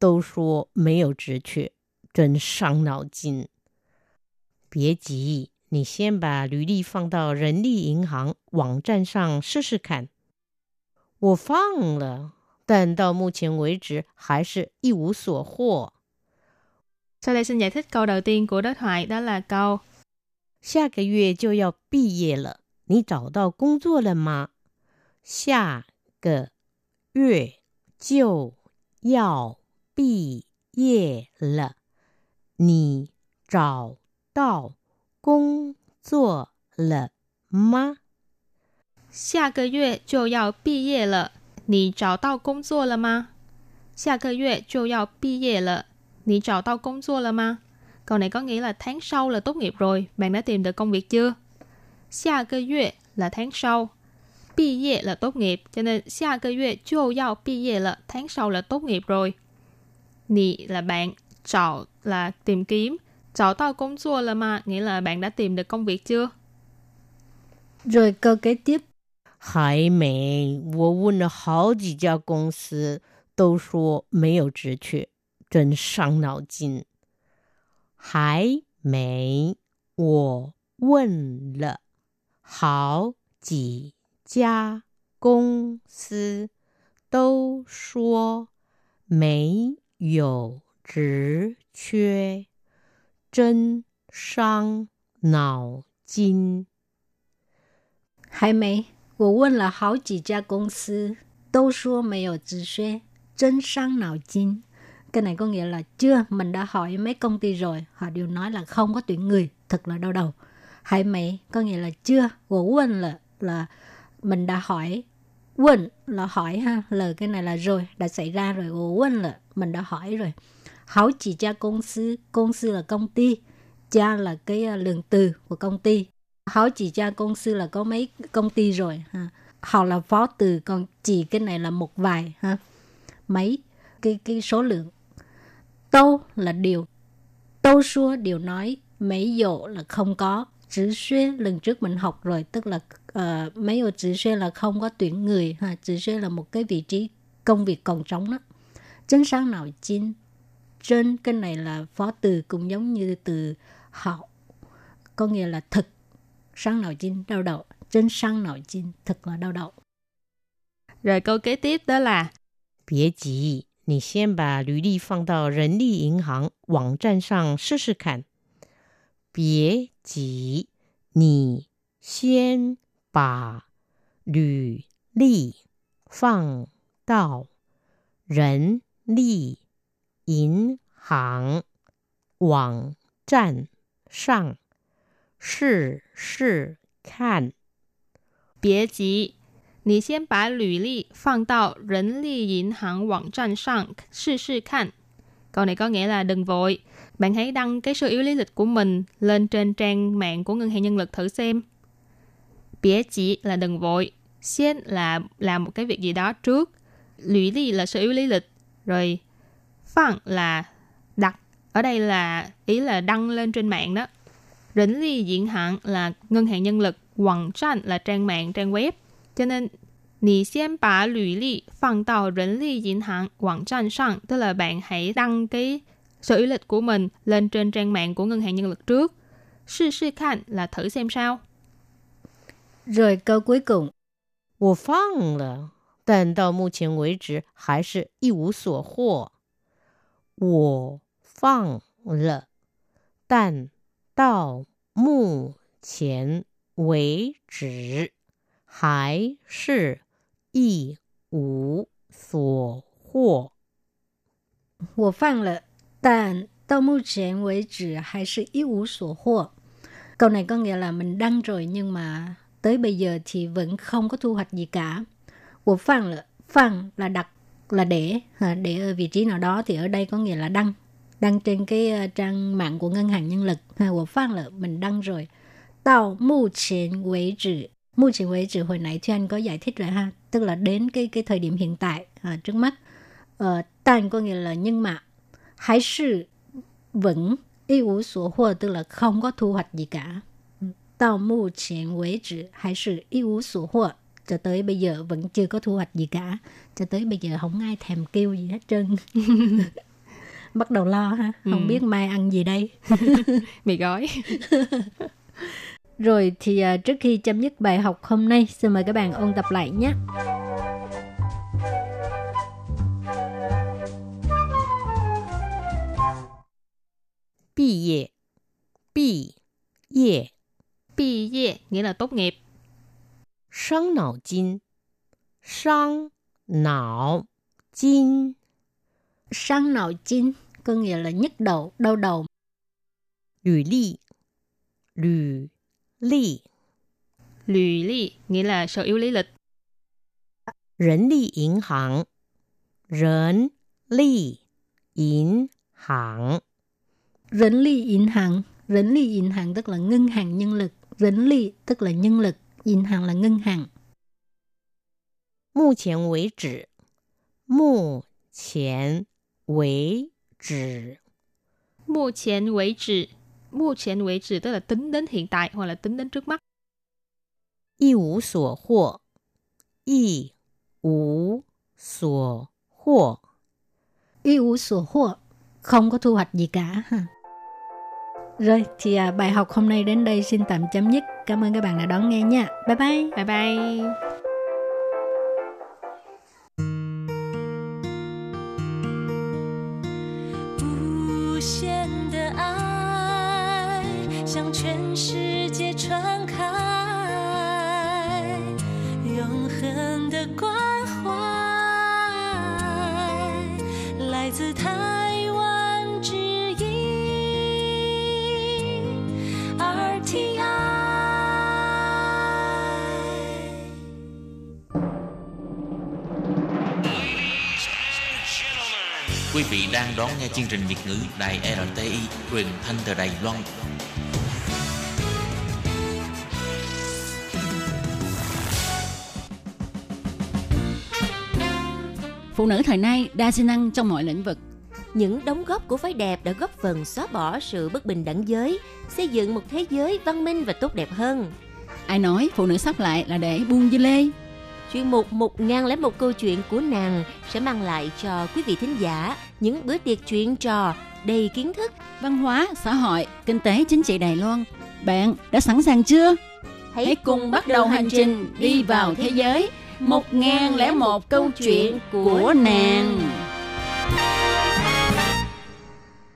dou shuo mei you zhi qu, zhen shang nao jin. Bie ji, ni xian ba lü li fang dao ren li yin hang wang zhan shang shi shi kan. Wo fang le, dan dao mu qian wei zhi hai shi yi wu suo huo. Sau đây xin giải thích câu đầu tiên của đối thoại, đó là câu Hạ cái yue jiu yào bi ye le, ni zào dao gong zuo le ma? Hạ cái yue jiu yào bi ye le, ni zào dao gong zuo le ma? Hạ cái yue jiu yào bi ye le, ni zào dao gong zuo le ma? Hạ cái yue jiu yào bi ye le. Nì trò tao công xua là mà. Câu này có nghĩa là tháng sau là tốt nghiệp rồi, bạn đã tìm được công việc chưa? Xia cơ yue là tháng sau, bi ye là tốt nghiệp, cho nên xia cơ yue chiu yao bi ye là tháng sau là tốt nghiệp rồi. Nì là bạn, trò là tìm kiếm, trò tao công xua là mà nghĩa là bạn đã tìm được công việc chưa? Rồi câu kế tiếp, Hai mei, wo wun le hao ji jia gong si, dou shuo mei you zhi qu. 真伤脑筋。还没，我问了好几家公司，都说没有职缺，真伤脑筋。还没，我问了好几家公司，都说没有职缺，真伤脑筋。Cái này có nghĩa là chưa, mình đã hỏi mấy công ty rồi, họ đều nói là không có tuyển người, thật là đau đầu. Hãy mấy, có nghĩa là chưa, của quên là, là mình đã hỏi, quên là hỏi ha, là cái này là rồi, đã xảy ra rồi, của quên là mình đã hỏi rồi. Hảo chỉ cha công sư, công sư là công ty, cha là cái lượng từ của công ty. Hảo chỉ cha công sư là có mấy công ty rồi, ha. Họ là phó từ, còn chỉ cái này là một vài, ha. Mấy, cái, cái số lượng. Tâu là điều. Tâu xua điều nói. Mấy dụ là không có. Chữ xuê lần trước mình học rồi. Tức là uh, mấy dụ chữ xuê là không có tuyển người. Ha? Chữ xuê là một cái vị trí công việc còn trống đó. Trên sáng nào chín. Trên cái này là phó từ cũng giống như từ hậu. Có nghĩa là thực. Sáng nào chín đau đầu. Trên sáng nào chín thực là đau đầu. Rồi câu kế tiếp đó là Bịa chỉ. 你先把履历放到人力银行网站上试试看 别急 你先把履历放到人力银行网站上试试看 别急 你先把履历放到人力银行网站上试试看. Câu này có nghĩa là đừng vội. Bạn hãy đăng cái sơ yếu lý lịch của mình lên trên trang mạng của Ngân hàng Nhân lực thử xem. Bịa chỉ là đừng vội. Xiên là làm một cái việc gì đó trước. Lý lý là sơ yếu lý lịch. Rồi phẳng là đặt. Ở đây là ý là đăng lên trên mạng đó. Rỉnh lý diễn hạng là Ngân hàng Nhân lực. Quảng trang là trang mạng, trang web. Cho nên, 你先把履历放到人力银行网站上, tức là bạn hãy đăng cái sơ yếu lịch của mình lên trên trang mạng của Ngân hàng Nhân lực trước. 试试看 là thử xem sao. Rồi câu cuối cùng. 我放了,但到目前为止还是一无所获. 我放了,但到目前为止 还是一无所获 我放了,但到目前为止还是一无所获 Câu này có nghĩa là mình đăng rồi nhưng mà tới bây giờ thì vẫn không có thu hoạch gì cả. 我放了,放 là đặt, là để, để ở vị trí nào đó thì ở đây có nghĩa là đăng. Đăng trên cái trang mạng của Ngân hàng Nhân lực. 我放了, mình đăng rồi. 到目前为止 Mục chỉ với chữ hồi nãy thì anh có giải thích rồi ha, tức là đến cái cái thời điểm hiện tại à, trước mắt. Ờ, tàn có nghĩa là nhưng mà, hãy sự vẫn y ủ số hồ tức là không có thu hoạch gì cả. Tao mục chỉ với chữ hãy sự y ủ số hồ cho tới bây giờ vẫn chưa có thu hoạch gì cả, cho tới bây giờ không ai thèm kêu gì hết trơn. Bắt đầu lo ha, không ừ. biết mai ăn gì đây. Mì gói. Rồi thì trước khi chấm dứt bài học hôm nay, xin mời các bạn ôn tập lại nhé. Bi ye, bi ye, bi ye nghĩa là tốt nghiệp. Sáng não jin, sáng não jin, sáng não jin có nghĩa là nhức đầu, đau đầu. Lữ li, lữ lý lý lý nghĩa là sở yếu lý lịch. Nhân lý ngân hàng, nhân lý ngân hàng, nhân lý ngân hàng, nhân lý ngân hàng tức là ngân hàng nhân lực, nhân lý tức là nhân lực, ngân hàng là ngân hàng. 目前为止, 目前为止, 目前为止 目前为止 tức là tính đến hiện tại hoặc là tính đến trước mắt. 一无所获 一无所获 一无所获 không có thu hoạch gì cả. Rồi thì bài học hôm nay đến đây xin tạm chấm dứt. Cảm ơn các bạn đã đón nghe nha. Bye bye. Bye bye. 自台湾之音 R T I. Quý vị đang đón nghe chương trình Việt ngữ đài R T I truyền thanh từ Đài Loan. Phụ nữ thời nay đa sinh năng trong mọi lĩnh vực. Những đóng góp của phái đẹp đã góp phần xóa bỏ sự bất bình đẳng giới, xây dựng một thế giới văn minh và tốt đẹp hơn. Ai nói phụ nữ sắp lại là để buông dưa lê? Chuyên mục một nghìn lẻ một câu chuyện của nàng sẽ mang lại cho quý vị thính giả những bữa tiệc chuyện trò đầy kiến thức, văn hóa, xã hội, kinh tế, chính trị Đài Loan. Bạn đã sẵn sàng chưa? Hãy, Hãy cùng bắt đầu hành trình đi vào thế giới một ngàn lẻ một câu chuyện của nàng.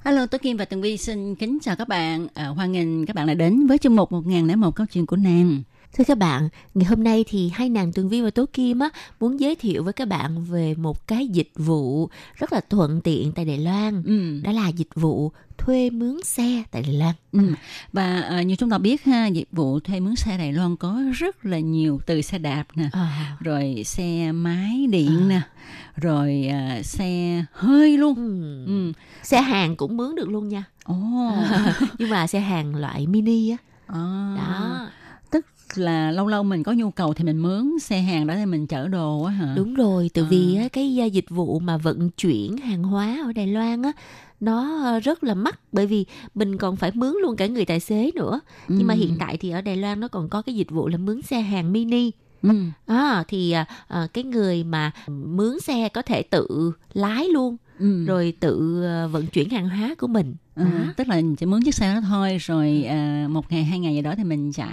Hello, Tố Kim và Tường Vi xin kính chào các bạn. À, hoan nghênh các bạn đã đến với chương mục một ngàn lẻ một câu chuyện của nàng. Thưa các bạn, ngày hôm nay thì hai nàng Tường Vi và Tố Kim á, muốn giới thiệu với các bạn về một cái dịch vụ rất là thuận tiện tại Đài Loan. Ừ. Đó là dịch vụ thuê mướn xe tại Đài Loan. Ừ. Và uh, như chúng ta biết ha, dịch vụ thuê mướn xe Đài Loan có rất là nhiều, từ xe đạp nè, à. rồi xe máy điện à. nè, rồi uh, xe hơi luôn. Ừ. Ừ. Xe hàng cũng mướn được luôn nha. Oh. À. Nhưng mà xe hàng loại mini á. À. Đó. Tức là lâu lâu mình có nhu cầu thì mình mướn xe hàng đó để mình chở đồ á hả? Đúng rồi, tại à. vì á, cái dịch vụ mà vận chuyển hàng hóa ở Đài Loan á, nó rất là mắc, bởi vì mình còn phải mướn luôn cả người tài xế nữa. Ừ. Nhưng mà hiện tại thì ở Đài Loan nó còn có cái dịch vụ là mướn xe hàng mini. Ừ. À, thì à, cái người mà mướn xe có thể tự lái luôn. Ừ. Rồi tự vận chuyển hàng hóa của mình. Ừ. À. Tức là mình chỉ mướn chiếc xe đó thôi, rồi à, một ngày hai ngày gì đó thì mình trả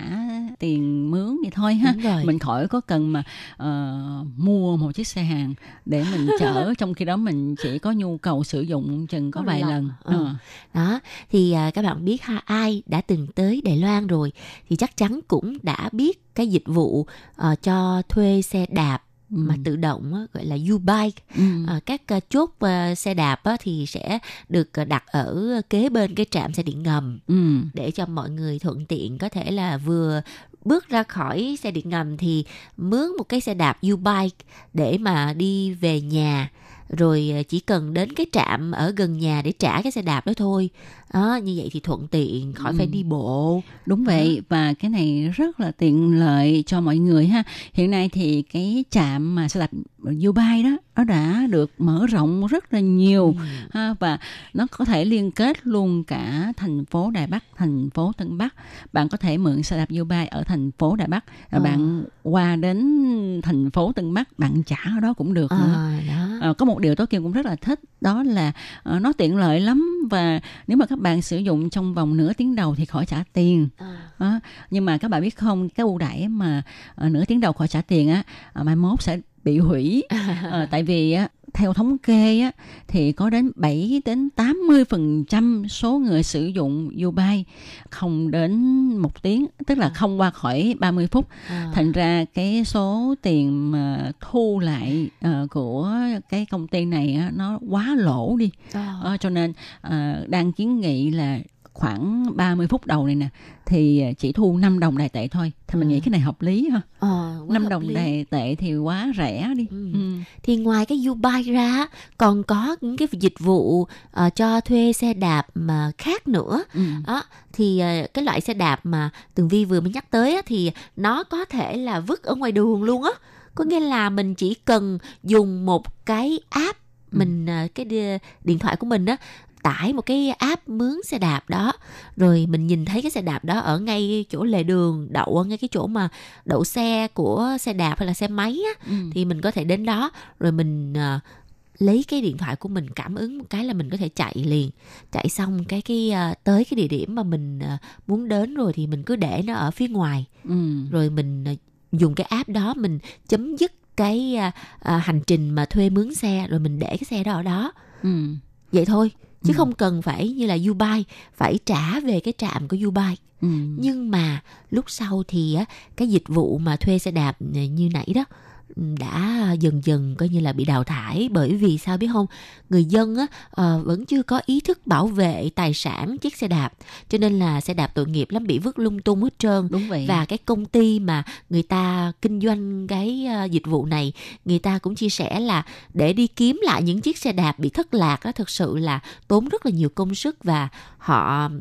tiền mướn vậy thôi ha. Mình khỏi có cần mà à, mua một chiếc xe hàng để mình chở, trong khi đó mình chỉ có nhu cầu sử dụng chừng có, có vài lần, lần. Ừ. À. Đó thì à, các bạn biết ha, ai đã từng tới Đài Loan rồi thì chắc chắn cũng đã biết cái dịch vụ à, cho thuê xe đạp mà ừ. tự động, gọi là U-bike. Ừ. À, các chốt uh, xe đạp á, thì sẽ được đặt ở kế bên cái trạm xe điện ngầm, ừ. để cho mọi người thuận tiện có thể là vừa bước ra khỏi xe điện ngầm thì mướn một cái xe đạp U-bike để mà đi về nhà, rồi chỉ cần đến cái trạm ở gần nhà để trả cái xe đạp đó thôi. Đó, như vậy thì thuận tiện, khỏi ừ. phải đi bộ. Đúng vậy, và cái này rất là tiện lợi cho mọi người ha. Hiện nay thì cái trạm mà xe đạp U-bike đó, nó đã được mở rộng rất là nhiều, ừ. ha, và nó có thể liên kết luôn cả thành phố Đài Bắc, thành phố Tân Bắc. Bạn có thể mượn xe đạp U-bike ở thành phố Đài Bắc, à. bạn qua đến thành phố Tân Bắc, bạn trả ở đó cũng được nữa. À, à, có một điều Tố Kim cũng rất là thích, đó là uh, nó tiện lợi lắm, và nếu mà các bạn sử dụng trong vòng nửa tiếng đầu thì khỏi trả tiền. À. À, nhưng mà các bạn biết không, cái ưu đãi mà uh, nửa tiếng đầu khỏi trả tiền á, uh, mai mốt sẽ bị hủy. À, tại vì á, theo thống kê á, thì có đến bảy đến tám mươi phần trăm số người sử dụng U-bike không đến một tiếng, tức là không qua khỏi ba mươi phút. À. Thành ra cái số tiền mà thu lại uh, của cái công ty này á, nó quá lỗ đi. À. Uh, cho nên uh, đang kiến nghị là khoảng ba mươi phút đầu này nè thì chỉ thu năm đồng Đài tệ thôi. Thì mình ừ. nghĩ cái này hợp lý ha. Ờ, năm đồng Đài tệ thì quá rẻ đi. Ừ. Ừ. Thì ngoài cái U-bike ra còn có những cái dịch vụ uh, cho thuê xe đạp mà khác nữa. Ừ. Đó, thì uh, cái loại xe đạp mà Tường Vi vừa mới nhắc tới á, thì nó có thể là vứt ở ngoài đường luôn á. Có nghĩa là mình chỉ cần dùng một cái app, ừ. mình uh, cái điện thoại của mình á, tải một cái app mướn xe đạp đó, rồi mình nhìn thấy cái xe đạp đó ở ngay chỗ lề đường, đậu ở ngay cái chỗ mà đậu xe của xe đạp hay là xe máy á, ừ. thì mình có thể đến đó rồi mình uh, lấy cái điện thoại của mình cảm ứng một cái là mình có thể chạy liền. Chạy xong cái cái uh, tới cái địa điểm mà mình uh, muốn đến rồi thì mình cứ để nó ở phía ngoài, ừ. rồi mình uh, dùng cái app đó mình chấm dứt cái uh, uh, hành trình mà thuê mướn xe, rồi mình để cái xe đó ở đó, ừ. vậy thôi. Chứ không cần phải như là U-bike, phải trả về cái trạm của U-bike. Ừ. Nhưng mà lúc sau thì á, cái dịch vụ mà thuê xe đạp như nãy đó, đã dần dần coi như là bị đào thải. Bởi vì sao biết không, người dân á, à, vẫn chưa có ý thức bảo vệ tài sản chiếc xe đạp, cho nên là xe đạp tội nghiệp lắm, bị vứt lung tung hết trơn. Đúng vậy. Và cái công ty mà người ta kinh doanh cái dịch vụ này, người ta cũng chia sẻ là để đi kiếm lại những chiếc xe đạp bị thất lạc á, thực sự là tốn rất là nhiều công sức và họ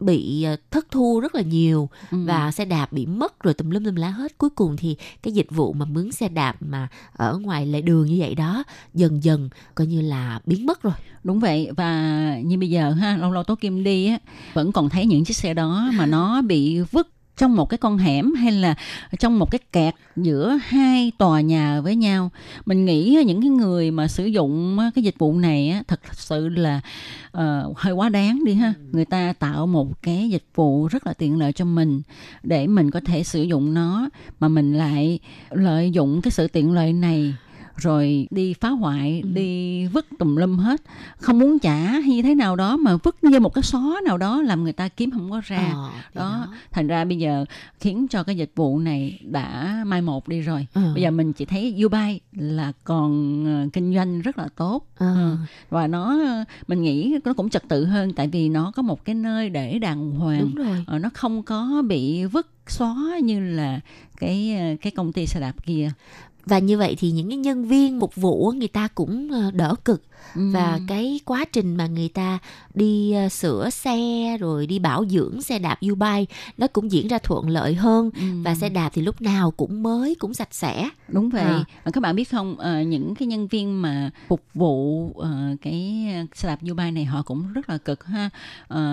bị thất thu rất là nhiều, ừ. và xe đạp bị mất rồi tùm lum tùm lá hết. Cuối cùng thì cái dịch vụ mà mướn xe đạp mà ở ngoài lề đường như vậy đó dần dần coi như là biến mất rồi. Đúng vậy, và như bây giờ ha, lâu lâu Tố Kim đi á vẫn còn thấy những chiếc xe đó mà nó bị vứt trong một cái con hẻm hay là trong một cái kẹt giữa hai tòa nhà với nhau. Mình nghĩ những cái người mà sử dụng cái dịch vụ này á, thật sự là uh, hơi quá đáng đi ha. Người ta tạo một cái dịch vụ rất là tiện lợi cho mình để mình có thể sử dụng nó, mà mình lại lợi dụng cái sự tiện lợi này rồi đi phá hoại, ừ. đi vứt tùm lum hết, không muốn trả như thế nào đó mà vứt như một cái xó nào đó làm người ta kiếm không có ra. Ờ, đó. đó thành ra bây giờ khiến cho cái dịch vụ này đã mai một đi rồi. Ừ. Bây giờ mình chỉ thấy U-bike là còn kinh doanh rất là tốt, ừ. Ừ. và nó mình nghĩ nó cũng trật tự hơn, tại vì nó có một cái nơi để đàng hoàng, ờ, nó không có bị vứt xó như là cái cái công ty xe đạp kia. Và như vậy thì những cái nhân viên phục vụ người ta cũng đỡ cực. Ừ. Và cái quá trình mà người ta đi sửa xe rồi đi bảo dưỡng xe đạp U-bike nó cũng diễn ra thuận lợi hơn, ừ. và xe đạp thì lúc nào cũng mới, cũng sạch sẽ. Đúng vậy. À. Các bạn biết không, những cái nhân viên mà phục vụ cái xe đạp U-bike này họ cũng rất là cực ha.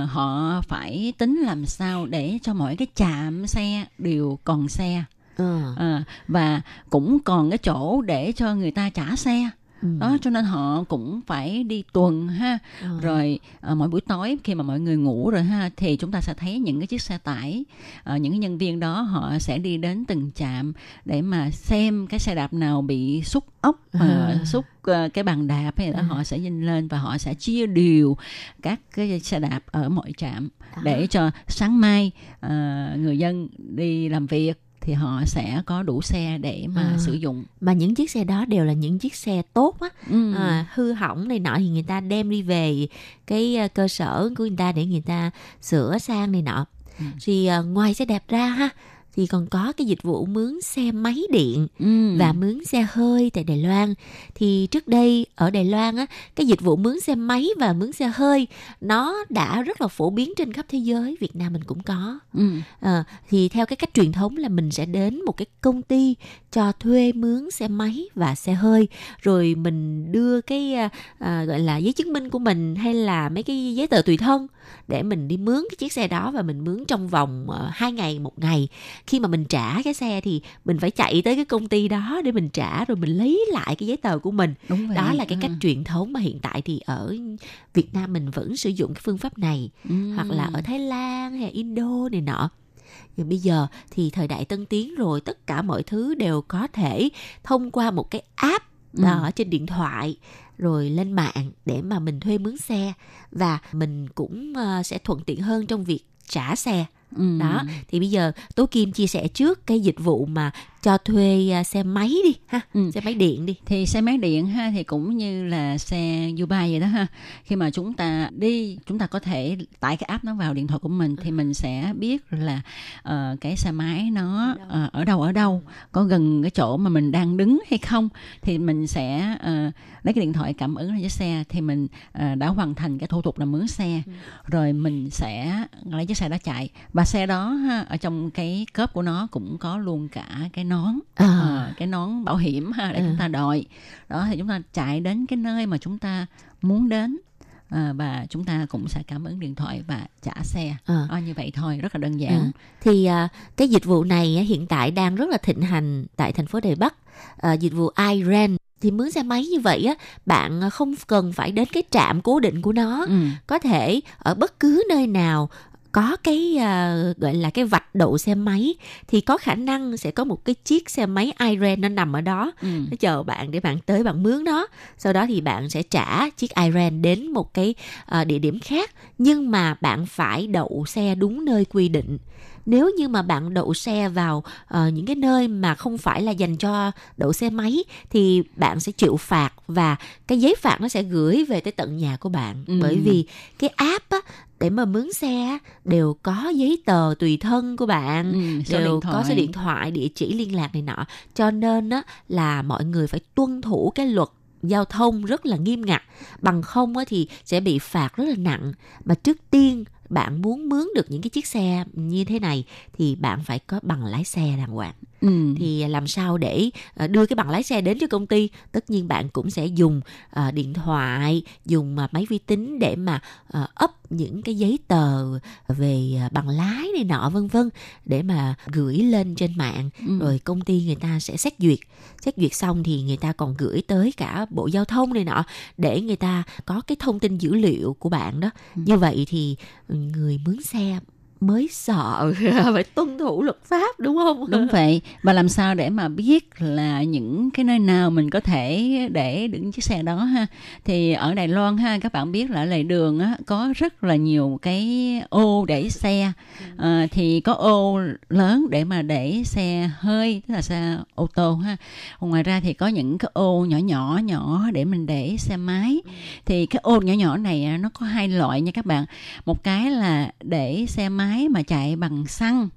Họ phải tính làm sao để cho mỗi cái trạm xe đều còn xe. Ừ. À, và cũng còn cái chỗ để cho người ta trả xe, ừ. đó, cho nên họ cũng phải đi tuần ha, ừ. rồi à, mỗi buổi tối khi mà mọi người ngủ rồi ha thì chúng ta sẽ thấy những cái chiếc xe tải, à, những cái nhân viên đó họ sẽ đi đến từng trạm để mà xem cái xe đạp nào bị xúc ốc, à, xúc cái bàn đạp hay là, ừ. họ sẽ nhìn lên và họ sẽ chia đều các cái xe đạp ở mọi trạm, à. để cho sáng mai à, người dân đi làm việc thì họ sẽ có đủ xe để mà à, sử dụng. Mà những chiếc xe đó đều là những chiếc xe tốt á, ừ. à, hư hỏng này nọ thì người ta đem đi về cái cơ sở của người ta để người ta sửa sang này nọ. Ừ. Thì à, ngoài xe đẹp ra ha, thì còn có cái dịch vụ mướn xe máy điện, ừ. và mướn xe hơi tại Đài Loan. Thì trước đây ở Đài Loan á, cái dịch vụ mướn xe máy và mướn xe hơi nó đã rất là phổ biến trên khắp thế giới. Việt Nam mình cũng có. Ừ. À, thì theo cái cách truyền thống là mình sẽ đến một cái công ty cho thuê mướn xe máy và xe hơi, rồi mình đưa cái à, gọi là giấy chứng minh của mình hay là mấy cái giấy tờ tùy thân để mình đi mướn cái chiếc xe đó, và mình mướn trong vòng hai ngày một ngày. Khi mà mình trả cái xe thì mình phải chạy tới cái công ty đó để mình trả, rồi mình lấy lại cái giấy tờ của mình. Đúng vậy. Đó là cái cách ừ. truyền thống mà hiện tại thì ở Việt Nam mình vẫn sử dụng cái phương pháp này, ừ. hoặc là ở Thái Lan hay Indo này nọ. Nhưng bây giờ thì thời đại tân tiến rồi, tất cả mọi thứ đều có thể thông qua một cái app đó, ừ. trên điện thoại rồi lên mạng để mà mình thuê mướn xe, và mình cũng sẽ thuận tiện hơn trong việc trả xe. Ừ. Đó, thì bây giờ Tố Kim chia sẻ trước cái dịch vụ mà cho thuê xe máy đi ha, ừ. xe máy điện đi. Thì xe máy điện ha thì cũng như là xe U-bike vậy đó ha. Khi mà chúng ta đi, chúng ta có thể tải cái app nó vào điện thoại của mình, ừ. thì mình sẽ biết là uh, cái xe máy nó uh, ở đâu ở đâu, có gần cái chỗ mà mình đang đứng hay không, thì mình sẽ uh, lấy cái điện thoại cảm ứng lên cái xe, thì mình uh, đã hoàn thành cái thủ tục là mướn xe, ừ. rồi mình sẽ lấy chiếc xe đó chạy. Và xe đó ha, ở trong cái cốp của nó cũng có luôn cả cái nón, à. À, cái nón bảo hiểm ha, để à. chúng ta đội. Đó thì chúng ta chạy đến cái nơi mà chúng ta muốn đến, à, và chúng ta cũng sẽ cảm ứng điện thoại và trả xe. À. À, như vậy thôi, rất là đơn giản. À. Thì à, cái dịch vụ này hiện tại đang rất là thịnh hành tại thành phố Đài Bắc, à, dịch vụ iRent. Thì mướn xe máy như vậy á, bạn không cần phải đến cái trạm cố định của nó, ừ. có thể ở bất cứ nơi nào có cái uh, gọi là cái vạch đậu xe máy thì có khả năng sẽ có một cái chiếc xe máy iRent nó nằm ở đó, ừ. nó chờ bạn để bạn tới bạn mướn nó, sau đó thì bạn sẽ trả chiếc iRent đến một cái uh, địa điểm khác, nhưng mà bạn phải đậu xe đúng nơi quy định. nếu như mà bạn đậu xe vào uh, những cái nơi mà không phải là dành cho đậu xe máy thì bạn sẽ chịu phạt, và cái giấy phạt nó sẽ gửi về tới tận nhà của bạn. Ừ. Bởi vì cái app á, để mà mướn xe đều có giấy tờ tùy thân của bạn, ừ, đều có số điện thoại, địa chỉ liên lạc này nọ. Cho nên á, là mọi người phải tuân thủ cái luật giao thông rất là nghiêm ngặt, bằng không á, thì sẽ bị phạt rất là nặng. Mà trước tiên bạn muốn mướn được những cái chiếc xe như thế này thì bạn phải có bằng lái xe đàng hoàng. Ừ. Thì làm sao để đưa cái bằng lái xe đến cho công ty? Tất nhiên bạn cũng sẽ dùng uh, điện thoại, dùng uh, máy vi tính để mà uh, up những cái giấy tờ về uh, bằng lái này nọ vân vân để mà gửi lên trên mạng. Ừ. Rồi công ty người ta sẽ xét duyệt. Xét duyệt xong thì người ta còn gửi tới cả Bộ Giao thông này nọ để người ta có cái thông tin dữ liệu của bạn đó. Ừ. Như vậy thì người mướn xe mới sợ phải tuân thủ luật pháp, đúng không? Đúng vậy. Và làm sao để mà biết là những cái nơi nào mình có thể để những chiếc xe đó ha? Thì ở Đài Loan ha, các bạn biết là lề đường á, có rất là nhiều cái ô để xe. À, thì có ô lớn để mà để xe hơi, tức là xe ô tô ha. Ngoài ra thì có những cái ô nhỏ nhỏ nhỏ để mình để xe máy. Thì cái ô nhỏ nhỏ này nó có hai loại nha các bạn. Một cái là để xe máy mà chạy bằng xăng.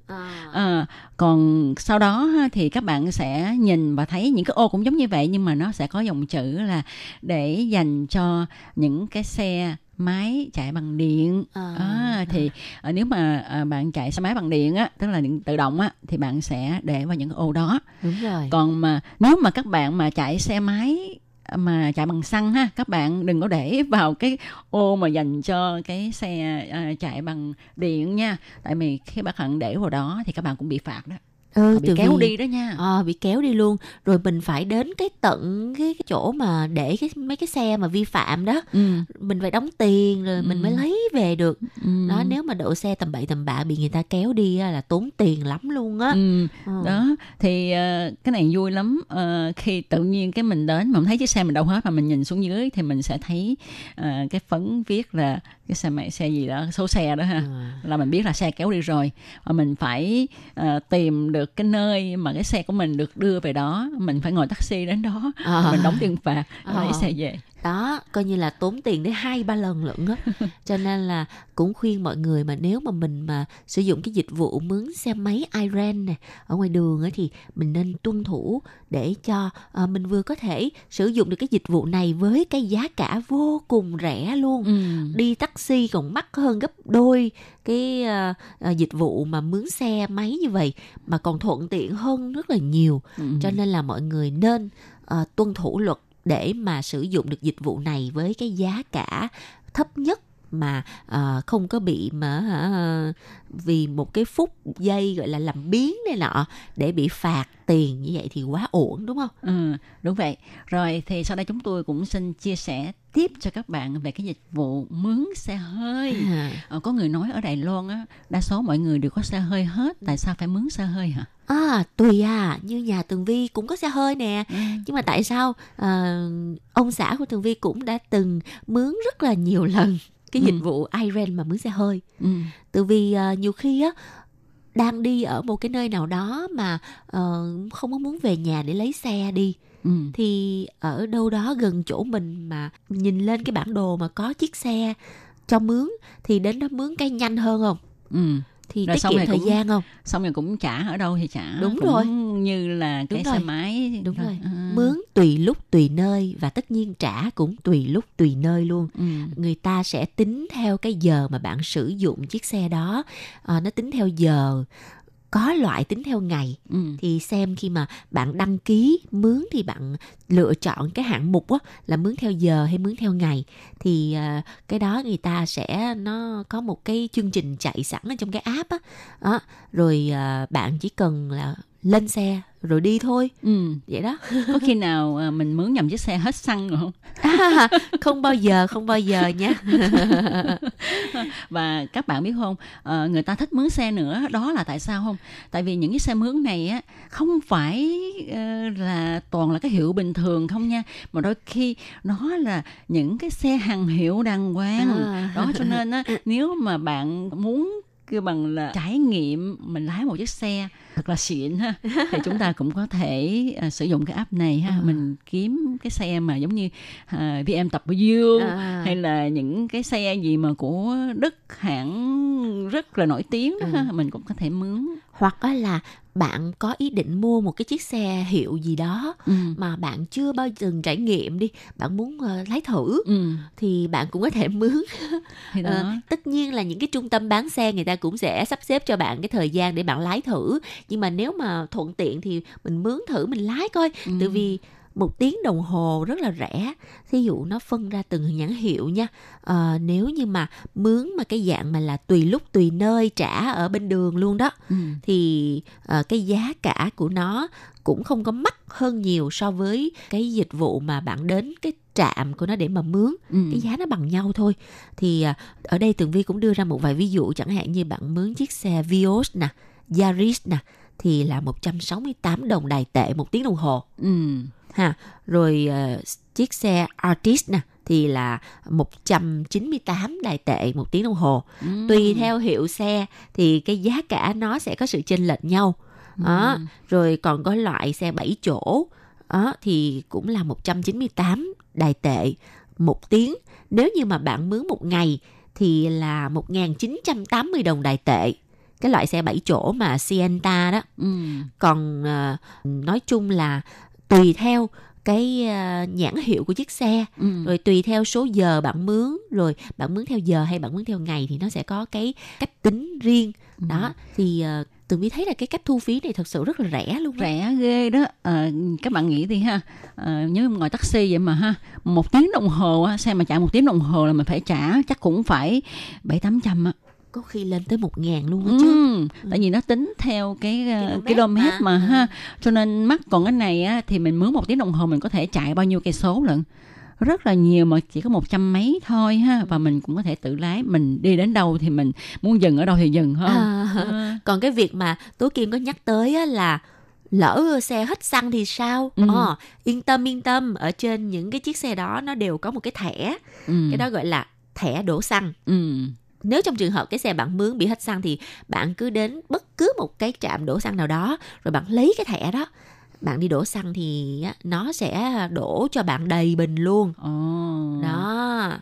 À, còn sau đó thì các bạn sẽ nhìn và thấy những cái ô cũng giống như vậy, nhưng mà nó sẽ có dòng chữ là để dành cho những cái xe máy chạy bằng điện. À. À, thì nếu mà bạn chạy xe máy bằng điện á, tức là điện tự động á, thì bạn sẽ để vào những cái ô đó. Đúng rồi. Còn mà nếu mà các bạn mà chạy xe máy mà chạy bằng xăng ha, các bạn đừng có để vào cái ô mà dành cho cái xe à, chạy bằng điện nha. Tại vì khi các bạn để vào đó thì các bạn cũng bị phạt đó. Ừ, bị kéo vì, đi đó nha. À, bị kéo đi luôn. Rồi mình phải đến cái tận cái, cái chỗ mà để cái, mấy cái xe mà vi phạm đó. Ừ. Mình phải đóng tiền rồi ừ. mình mới lấy về được. Ừ. Đó, nếu mà đậu xe tầm bậy tầm bạ bị người ta kéo đi là tốn tiền lắm luôn á. Ừ. Ừ. Đó, thì cái này vui lắm. Khi tự nhiên cái mình đến mà mình thấy chiếc xe mình đậu hết mà mình nhìn xuống dưới thì mình sẽ thấy cái phấn viết là cái xe mẹ xe gì đó, số xe đó ha. Ừ. Là mình biết là xe kéo đi rồi. Và mình phải tìm được được cái nơi mà cái xe của mình được đưa về đó, mình phải ngồi taxi đến đó, à. mình đóng tiền phạt, lấy à. xe về. Đó, coi như là tốn tiền đến hai ba lần lận á. Cho nên là cũng khuyên mọi người mà nếu mà mình mà sử dụng cái dịch vụ mướn xe máy iRent này ở ngoài đường ấy, thì mình nên tuân thủ để cho à, mình vừa có thể sử dụng được cái dịch vụ này với cái giá cả vô cùng rẻ luôn. Ừ. Đi taxi còn mắc hơn gấp đôi cái à, à, dịch vụ mà mướn xe máy như vậy, mà còn thuận tiện hơn rất là nhiều. Ừ. Cho nên là mọi người nên à, tuân thủ luật để mà sử dụng được dịch vụ này với cái giá cả thấp nhất mà uh, không có bị mà uh, vì một cái phút giây gọi là làm biếng này nọ để bị phạt tiền như vậy thì quá uổng, đúng không? Ừ, đúng vậy. Rồi thì sau đây chúng tôi cũng xin chia sẻ tiếp cho các bạn về cái dịch vụ mướn xe hơi. À. Ờ, có người nói ở Đài Loan á, đa số mọi người đều có xe hơi hết, tại sao phải mướn xe hơi hả? À, tùy à, như nhà Tường Vi cũng có xe hơi nè. Ừ. Nhưng mà tại sao à, ông xã của Tường Vi cũng đã từng mướn rất là nhiều lần cái dịch ừ. vụ iRent mà mướn xe hơi. Ừ. Tường Vi à, nhiều khi á đang đi ở một cái nơi nào đó mà uh, không có muốn về nhà để lấy xe đi. Ừ. Thì ở đâu đó gần chỗ mình mà nhìn lên cái bản đồ mà có chiếc xe cho mướn thì đến đó mướn cái nhanh hơn không? Ừ. Thì rồi tiết kiệm thời cũng, gian không? Xong rồi cũng trả ở đâu thì trả. Đúng rồi. Như là cái đúng xe rồi. Máy. Đúng rồi. À. Mướn tùy lúc tùy nơi và tất nhiên trả cũng tùy lúc tùy nơi luôn. Ừ. Người ta sẽ tính theo cái giờ mà bạn sử dụng chiếc xe đó. À, nó tính theo giờ. Có loại tính theo ngày. Ừ. Thì xem khi mà bạn đăng ký mướn thì bạn lựa chọn cái hạng mục á là mướn theo giờ hay mướn theo ngày, thì uh, cái đó người ta sẽ nó có một cái chương trình chạy sẵn ở trong cái app á. Đó. Rồi uh, bạn chỉ cần là lên xe rồi đi thôi. Ừ. Vậy đó. Có khi nào mình mướn nhầm chiếc xe hết xăng rồi không? À, không bao giờ, không bao giờ nha. Và các bạn biết không, người ta thích mướn xe nữa, đó là tại sao không? Tại vì những cái xe mướn này á không phải là toàn là cái hiệu bình thường không nha, mà đôi khi nó là những cái xe hàng hiệu đàng hoàng. À. Đó, cho nên á, nếu mà bạn muốn kêu bằng là trải nghiệm mình lái một chiếc xe thật là xịn ha, thì chúng ta cũng có thể uh, sử dụng cái app này ha, à. Mình kiếm cái xe mà giống như uh, bê em vê à. Hay là những cái xe gì mà của Đức, hãng rất là nổi tiếng đó, ừ. ha, mình cũng có thể mướn. Hoặc là bạn có ý định mua một cái chiếc xe hiệu gì đó ừ. mà bạn chưa bao giờ trải nghiệm đi, bạn muốn uh, lái thử ừ. thì bạn cũng có thể mướn. Thì đó. Uh, tất nhiên là những cái trung tâm bán xe người ta cũng sẽ sắp xếp cho bạn cái thời gian để bạn lái thử, nhưng mà nếu mà thuận tiện thì mình mướn thử mình lái coi, ừ. tại vì một tiếng đồng hồ rất là rẻ. Thí dụ nó phân ra từng nhãn hiệu nha. À, nếu như mà mướn mà cái dạng mà là tùy lúc tùy nơi trả ở bên đường luôn đó, ừ. thì à, cái giá cả của nó cũng không có mắc hơn nhiều so với cái dịch vụ mà bạn đến cái trạm của nó để mà mướn, ừ. cái giá nó bằng nhau thôi. Thì à, ở đây Tường Vi cũng đưa ra một vài ví dụ, chẳng hạn như bạn mướn chiếc xe Vios nè, Yaris nè, thì là một trăm sáu mươi tám đồng Đài tệ một tiếng đồng hồ. Ừ. Ha, rồi uh, chiếc xe Artist nè thì là một trăm chín mươi tám Đài tệ một tiếng đồng hồ. Ừ. Tùy theo hiệu xe thì cái giá cả nó sẽ có sự chênh lệch nhau. Ừ. Đó, rồi còn có loại xe bảy chỗ đó, thì cũng là một trăm chín mươi tám Đài tệ một tiếng. Nếu như mà bạn mướn một ngày thì là một nghìn chín trăm tám mươi đồng Đài tệ. Cái loại xe bảy chỗ mà Sienta đó. Ừ. Còn uh, nói chung là tùy theo cái nhãn hiệu của chiếc xe, ừ. rồi tùy theo số giờ bạn mướn, rồi bạn mướn theo giờ hay bạn mướn theo ngày thì nó sẽ có cái cách tính riêng. Ừ. Đó, thì uh, Tường Vi thấy là cái cách thu phí này thật sự rất là rẻ luôn. Đó. Rẻ ghê đó. À, các bạn nghĩ thì ha, à, nhớ ngồi taxi vậy mà ha, một tiếng đồng hồ, xe mà chạy một tiếng đồng hồ là mình phải trả chắc cũng phải bảy tám trăm á. Có khi lên tới một ngàn luôn đó chứ. Ừ, tại vì nó tính theo cái uh, km mà, mà ừ. ha, cho nên mắc. Còn cái này á, thì mình mướn một tiếng đồng hồ mình có thể chạy bao nhiêu cây số lận, rất là nhiều mà chỉ có một trăm mấy thôi ha, và mình cũng có thể tự lái, mình đi đến đâu thì mình muốn dừng ở đâu thì dừng không. À, à. Còn cái việc mà Tố Kim có nhắc tới á, là lỡ xe hết xăng thì sao? Ừ. Ờ, yên tâm yên tâm ở trên những cái chiếc xe đó nó đều có một cái thẻ, ừ. cái đó gọi là thẻ đổ xăng. Ừ. Nếu trong trường hợp cái xe bạn mướn bị hết xăng thì bạn cứ đến bất cứ một cái trạm đổ xăng nào đó, rồi bạn lấy cái thẻ đó, bạn đi đổ xăng thì nó sẽ đổ cho bạn đầy bình luôn. Oh. Đó.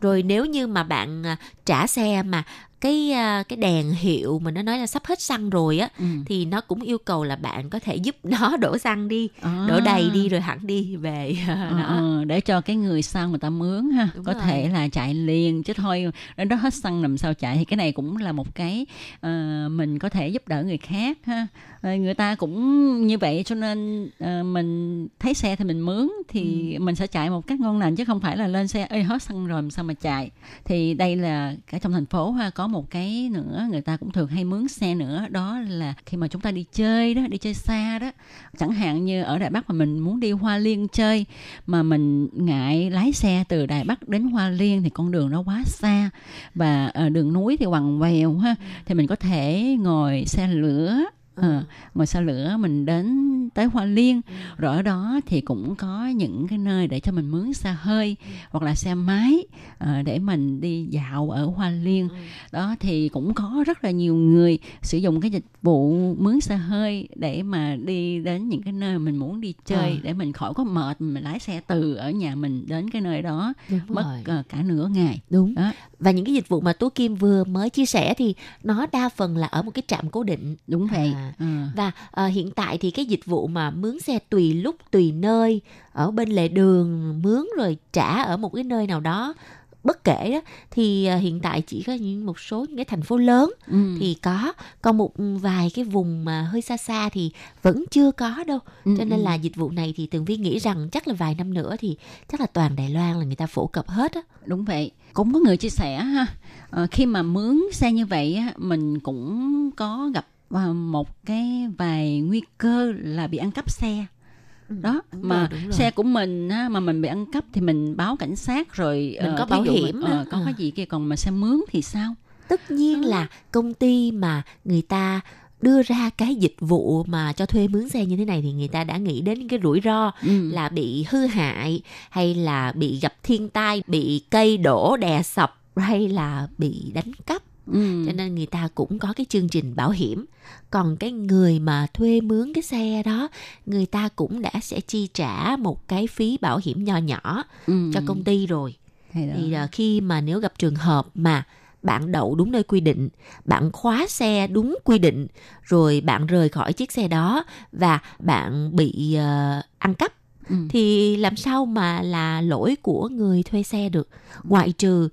Rồi nếu như mà bạn trả xe mà cái cái đèn hiệu mà nó nói là sắp hết xăng rồi á, ừ. thì nó cũng yêu cầu là bạn có thể giúp nó đổ xăng đi, à. đổ đầy đi rồi hẳn đi về. Đó. À, để cho cái người xăng người ta mướn ha, đúng có rồi. Thể là chạy liền chứ thôi đến đó hết xăng làm sao chạy. Thì cái này cũng là một cái uh, mình có thể giúp đỡ người khác ha, người ta cũng như vậy, cho nên uh, mình thấy xe thì mình mướn thì ừ. mình sẽ chạy một cách ngon lành, chứ không phải là lên xe ơi hết xăng rồi làm sao mà chạy. Thì đây là cả trong thành phố ha, có một cái nữa người ta cũng thường hay mướn xe nữa, đó là khi mà chúng ta đi chơi đó, đi chơi xa đó, chẳng hạn như ở Đài Bắc mà mình muốn đi Hoa Liên chơi mà mình ngại lái xe từ Đài Bắc đến Hoa Liên thì con đường nó quá xa và đường núi thì quằn quèo ha, thì mình có thể ngồi xe lửa. À, ngồi xe lửa mình đến tới Hoa Liên, ừ. rồi ở đó thì cũng có những cái nơi để cho mình mướn xe hơi, ừ. hoặc là xe máy à, để mình đi dạo ở Hoa Liên, ừ. đó thì cũng có rất là nhiều người sử dụng cái dịch vụ mướn xe hơi để mà đi đến những cái nơi mình muốn đi chơi, ừ. để mình khỏi có mệt mình lái xe từ ở nhà mình đến cái nơi đó. Đúng mất rồi. Cả nửa ngày. Đúng đó. Và những cái dịch vụ mà Tú Kim vừa mới chia sẻ thì nó đa phần là ở một cái trạm cố định. Đúng vậy. À. À. Và à, hiện tại thì cái dịch vụ mà mướn xe tùy lúc tùy nơi ở bên lề đường mướn rồi trả ở một cái nơi nào đó bất kể đó, thì hiện tại chỉ có một số những cái thành phố lớn ừ. thì có, còn một vài cái vùng mà hơi xa xa thì vẫn chưa có đâu, ừ, cho nên ừ. là dịch vụ này thì Tường Vi nghĩ rằng chắc là vài năm nữa thì chắc là toàn Đài Loan là người ta phổ cập hết á. Đúng vậy. Cũng có người chia sẻ ha, à, khi mà mướn xe như vậy á, mình cũng có gặp một cái vài nguy cơ là bị ăn cắp xe đó, đúng mà rồi, rồi. Xe của mình á, mà mình bị ăn cắp thì mình báo cảnh sát rồi mình uh, có bảo hiểm mà, uh, có à. Cái gì kia, còn mà xe mướn thì sao? Tất nhiên ừ. là công ty mà người ta đưa ra cái dịch vụ mà cho thuê mướn xe như thế này thì người ta đã nghĩ đến cái rủi ro ừ. là bị hư hại hay là bị gặp thiên tai, bị cây đổ đè sập hay là bị đánh cắp. ừ. cho nên người ta cũng có cái chương trình bảo hiểm. Còn cái người mà thuê mướn cái xe đó, người ta cũng đã sẽ chi trả một cái phí bảo hiểm nho nhỏ ừ. cho công ty rồi. Thì khi mà nếu gặp trường hợp mà bạn đậu đúng nơi quy định, bạn khóa xe đúng quy định, rồi bạn rời khỏi chiếc xe đó và bạn bị uh, ăn cắp, ừ. thì làm sao mà là lỗi của người thuê xe được. Ngoại trừ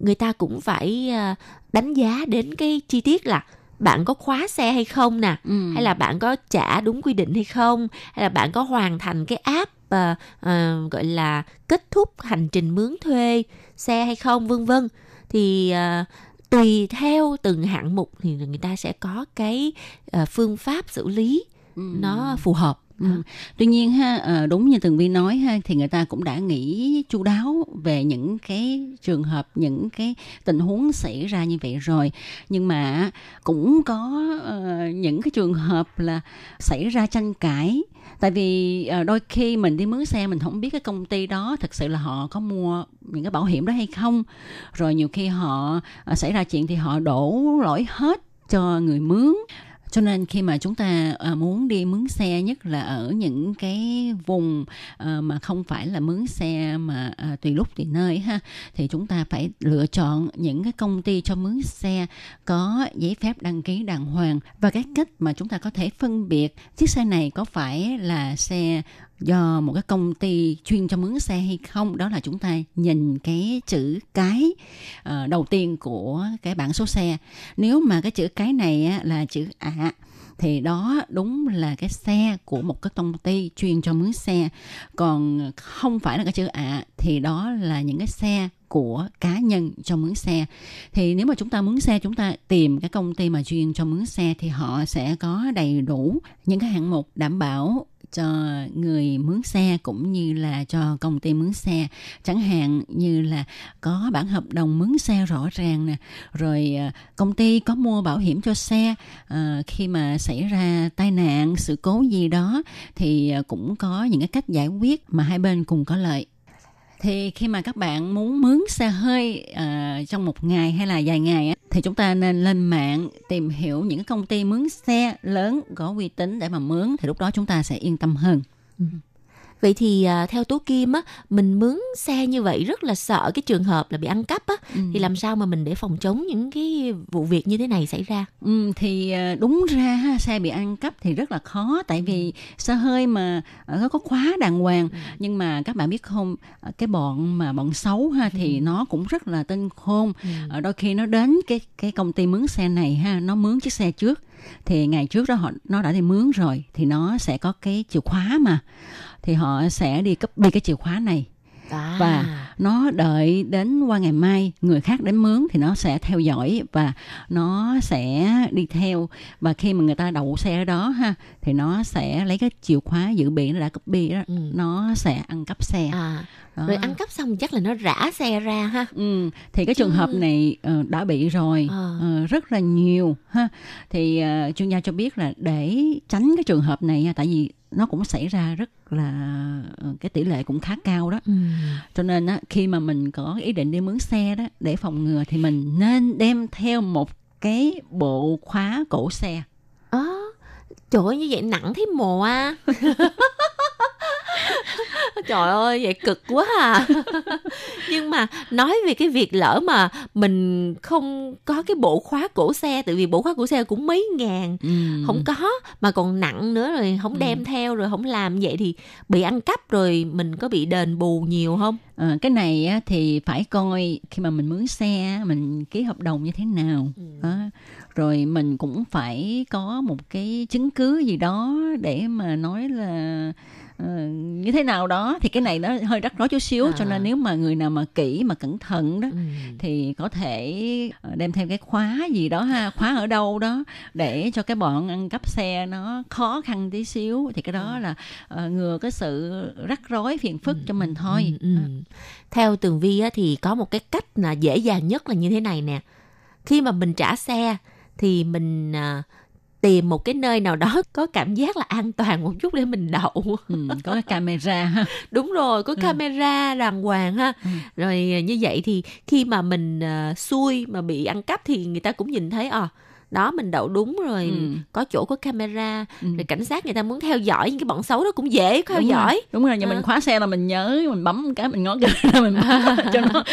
người ta cũng phải uh, đánh giá đến cái chi tiết là bạn có khóa xe hay không nè, ừ. hay là bạn có trả đúng quy định hay không, hay là bạn có hoàn thành cái app uh, uh, gọi là kết thúc hành trình mướn thuê xe hay không, vân vân. Thì uh, tùy theo từng hạng mục thì người ta sẽ có cái uh, phương pháp xử lý ừ. nó phù hợp. Ừ. Tuy nhiên ha, đúng như Tường Vi nói ha, thì người ta cũng đã nghĩ chu đáo về những cái trường hợp, những cái tình huống xảy ra như vậy rồi. Nhưng mà cũng có những cái trường hợp là xảy ra tranh cãi. Tại vì đôi khi mình đi mướn xe, mình không biết cái công ty đó thực sự là họ có mua những cái bảo hiểm đó hay không. Rồi nhiều khi họ xảy ra chuyện thì họ đổ lỗi hết cho người mướn. Cho nên khi mà chúng ta muốn đi mướn xe, nhất là ở những cái vùng mà không phải là mướn xe mà tùy lúc tùy nơi ha, thì chúng ta phải lựa chọn những cái công ty cho mướn xe có giấy phép đăng ký đàng hoàng. Và cái cách mà chúng ta có thể phân biệt chiếc xe này có phải là xe do một cái công ty chuyên cho mướn xe hay không, đó là chúng ta nhìn cái chữ cái đầu tiên của cái bảng số xe. Nếu mà cái chữ cái này là chữ A thì đó đúng là cái xe của một cái công ty chuyên cho mướn xe. Còn không phải là cái chữ A thì đó là những cái xe của cá nhân cho mướn xe. Thì nếu mà chúng ta mướn xe, chúng ta tìm cái công ty mà chuyên cho mướn xe thì họ sẽ có đầy đủ những cái hạng mục đảm bảo cho người mướn xe cũng như là cho công ty mướn xe. Chẳng hạn như là có bản hợp đồng mướn xe rõ ràng nè, rồi công ty có mua bảo hiểm cho xe, à, khi mà xảy ra tai nạn, sự cố gì đó thì cũng có những cái cách giải quyết mà hai bên cùng có lợi. Thì khi mà các bạn muốn mướn xe hơi à, trong một ngày hay là vài ngày á, thì chúng ta nên lên mạng tìm hiểu những công ty mướn xe lớn có uy tín để mà mướn, thì lúc đó chúng ta sẽ yên tâm hơn. Ừ. Vậy thì à, theo Tố Kim á, mình mướn xe như vậy rất là sợ cái trường hợp là bị ăn cắp á, ừ. thì làm sao mà mình để phòng chống những cái vụ việc như thế này xảy ra? Ừ, thì đúng ra ha, xe bị ăn cắp thì rất là khó, tại vì xe hơi mà nó có khóa đàng hoàng, ừ. nhưng mà các bạn biết không, cái bọn mà bọn xấu ha thì ừ. nó cũng rất là tinh khôn. Ừ. Đôi khi nó đến cái cái công ty mướn xe này ha, nó mướn chiếc xe trước. Thì ngày trước đó họ nó đã đi mướn rồi thì nó sẽ có cái chìa khóa mà, thì họ sẽ đi copy cái chìa khóa này à. và nó đợi đến qua ngày mai người khác đến mướn thì nó sẽ theo dõi và nó sẽ đi theo, và khi mà người ta đậu xe ở đó ha thì nó sẽ lấy cái chìa khóa dự bị nó đã copy đó, ừ. nó sẽ ăn cắp xe à. Rồi ăn cắp xong chắc là nó rã xe ra ha. Ừ, thì cái trường hợp này uh, đã bị rồi à. uh, rất là nhiều ha. Thì uh, chuyên gia cho biết là để tránh cái trường hợp này, tại vì nó cũng xảy ra rất là uh, cái tỷ lệ cũng khá cao đó. Ừ. Cho nên uh, khi mà mình có ý định đi mướn xe đó, để phòng ngừa thì mình nên đem theo một cái bộ khóa cổ xe. À, trời ơi, như vậy nặng thế mồ à. Trời ơi, vậy cực quá à. Nhưng mà nói về cái việc lỡ mà mình không có cái bộ khóa cổ xe, tại vì bộ khóa cổ xe cũng mấy ngàn, ừ. không có, mà còn nặng nữa, rồi không đem ừ. theo, rồi không làm vậy thì bị ăn cắp rồi mình có bị đền bù nhiều không? À, cái này thì phải coi khi mà mình mướn xe mình ký hợp đồng như thế nào, ừ. à, rồi mình cũng phải có một cái chứng cứ gì đó để mà nói là Ừ, như thế nào đó, thì cái này nó hơi rắc rối chút xíu à. Cho nên nếu mà người nào mà kỹ mà cẩn thận đó ừ. thì có thể đem theo cái khóa gì đó ha, khóa ở đâu đó để cho cái bọn ăn cắp xe nó khó khăn tí xíu, thì cái đó à. là uh, ngừa cái sự rắc rối phiền phức ừ. cho mình thôi. ừ. Ừ. Theo Tường Vi á, thì có một cái cách là dễ dàng nhất là như thế này nè: khi mà mình trả xe thì mình uh, tìm một cái nơi nào đó có cảm giác là an toàn một chút để mình đậu. Ừ, có cái camera ha. Đúng rồi, có camera ừ. đàng hoàng ha. Ừ. Rồi như vậy thì khi mà mình uh, xui mà bị ăn cắp thì người ta cũng nhìn thấy à, đó mình đậu đúng rồi, ừ. có chỗ có camera, ừ. rồi cảnh sát người ta muốn theo dõi những cái bọn xấu đó cũng dễ theo đúng dõi. Rồi. Đúng rồi, nhà à. mình khóa xe là mình nhớ, mình bấm cái mình ngó cái mình cho nó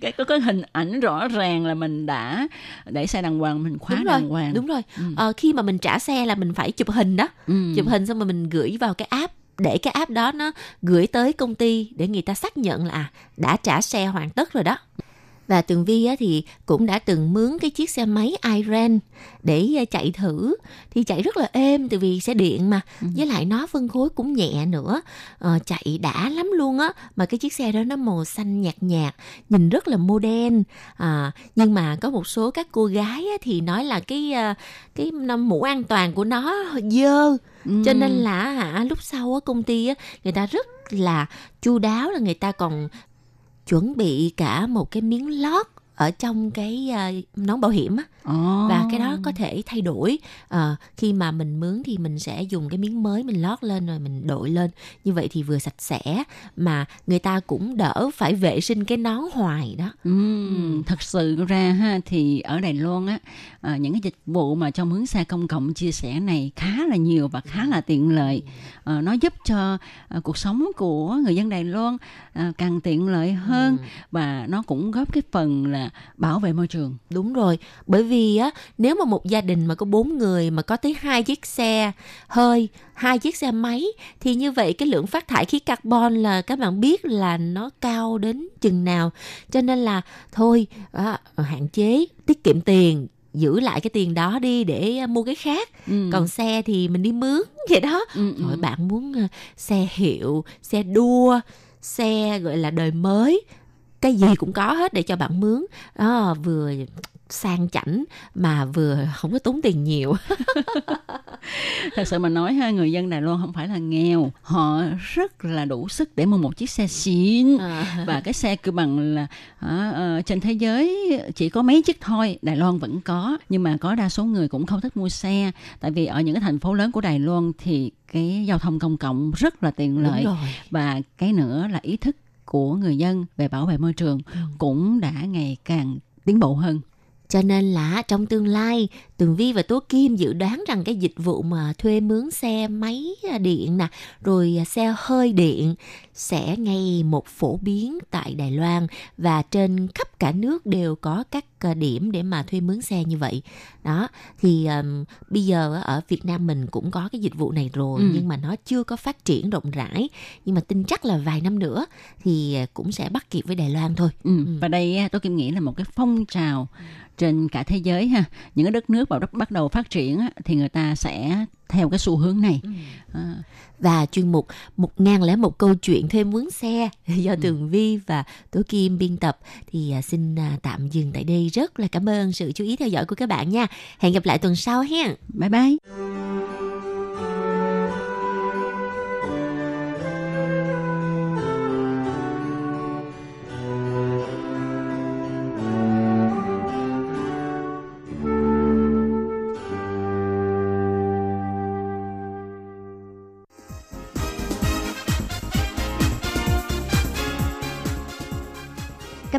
cái có cái hình ảnh rõ ràng là mình đã để xe đàng hoàng, mình khóa đúng đàng rồi, hoàng. Đúng rồi. Ừ. À, khi mà mình trả xe là mình phải chụp hình đó, ừ. chụp hình xong rồi mình gửi vào cái app, để cái app đó nó gửi tới công ty để người ta xác nhận là à, đã trả xe hoàn tất rồi đó. Và Tường Vi thì cũng đã từng mướn cái chiếc xe máy iRent để chạy thử. Thì chạy rất là êm, tại vì xe điện mà. Ừ. Với lại nó phân khối cũng nhẹ nữa. Ờ, chạy đã lắm luôn á. Mà cái chiếc xe đó nó màu xanh nhạt nhạt, nhìn rất là modern. À, nhưng mà có một số các cô gái thì nói là cái, cái mũ an toàn của nó dơ. Ừ. Cho nên là hả, lúc sau công ty người ta rất là chu đáo, là người ta còn chuẩn bị cả một cái miếng lót ở trong cái nón bảo hiểm á. Oh. Và cái đó có thể thay đổi. À, khi mà mình mướn thì mình sẽ dùng cái miếng mới mình lót lên rồi mình đội lên. Như vậy thì vừa sạch sẽ mà người ta cũng đỡ phải vệ sinh cái nón hoài đó. Uhm, thật sự ra ha, thì ở Đài Loan á, à, những cái dịch vụ mà cho mướn xe công cộng chia sẻ này khá là nhiều và khá là tiện lợi. À, nó giúp cho à, cuộc sống của người dân Đài Loan à, càng tiện lợi hơn. Uhm. Và nó cũng góp cái phần là bảo vệ môi trường. Đúng rồi, bởi vì Vì á, nếu mà một gia đình mà có bốn người mà có tới hai chiếc xe hơi, hai chiếc xe máy thì như vậy cái lượng phát thải khí carbon là các bạn biết là nó cao đến chừng nào. Cho nên là thôi à, hạn chế, tiết kiệm tiền, giữ lại cái tiền đó đi để mua cái khác. Ừ. Còn xe thì mình đi mướn vậy đó. Ừ, rồi ừ. bạn muốn xe hiệu, xe đua, xe gọi là đời mới, cái gì cũng có hết để cho bạn mướn. À, vừa sang chảnh mà vừa không có tốn tiền nhiều. Thật sự mà nói ha, người dân Đài Loan không phải là nghèo, họ rất là đủ sức để mua một chiếc xe xịn. À. Và cái xe cứ bằng là à, trên thế giới chỉ có mấy chiếc thôi, Đài Loan vẫn có, nhưng mà có đa số người cũng không thích mua xe, tại vì ở những cái thành phố lớn của Đài Loan thì cái giao thông công cộng rất là tiện lợi, và cái nữa là ý thức của người dân về bảo vệ môi trường ừ. cũng đã ngày càng tiến bộ hơn. Cho nên là trong tương lai, Tường Vi và Tố Kim dự đoán rằng cái dịch vụ mà thuê mướn xe máy điện nè, rồi xe hơi điện sẽ ngày một phổ biến tại Đài Loan, và trên khắp cả nước đều có các điểm để mà thuê mướn xe như vậy. Đó, thì um, bây giờ ở Việt Nam mình cũng có cái dịch vụ này rồi, ừ. nhưng mà nó chưa có phát triển rộng rãi. Nhưng mà tin chắc là vài năm nữa thì cũng sẽ bắt kịp với Đài Loan thôi. Ừ. Ừ. Và đây tôi Kim nghĩ là một cái phong trào trên cả thế giới ha, những cái đất nước vào bắt đầu phát triển thì người ta sẽ theo cái xu hướng này. Ừ. À. Và chuyên mục một nghìn lẻ một câu chuyện thuê mướn xe do ừ. Tường Vi và Tố Kim biên tập thì xin tạm dừng tại đây. Rất là cảm ơn sự chú ý theo dõi của các bạn nha. Hẹn gặp lại tuần sau hen. Bye bye. Các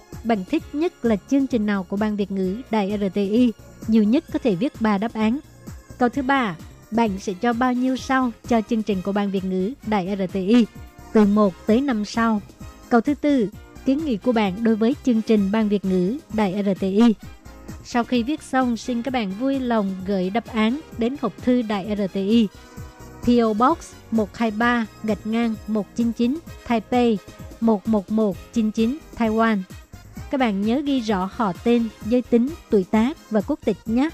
bạn thích nhất là chương trình nào của Ban Việt ngữ Đài rờ tê i? Nhiều nhất có thể viết ba đáp án. Câu thứ ba, bạn sẽ cho bao nhiêu sao cho chương trình của Ban Việt ngữ Đài rờ tê i? Từ một tới năm sao. Câu thứ tư, kiến nghị của bạn đối với chương trình Ban Việt ngữ Đài rờ tê i. Sau khi viết xong, xin các bạn vui lòng gửi đáp án đến hộp thư Đài rờ tê i. pê ô Box một hai ba gạch ngang một chín chín Taipei một một một chín chín Taiwan. Các bạn nhớ ghi rõ họ tên, giới tính, tuổi tác và quốc tịch nhé.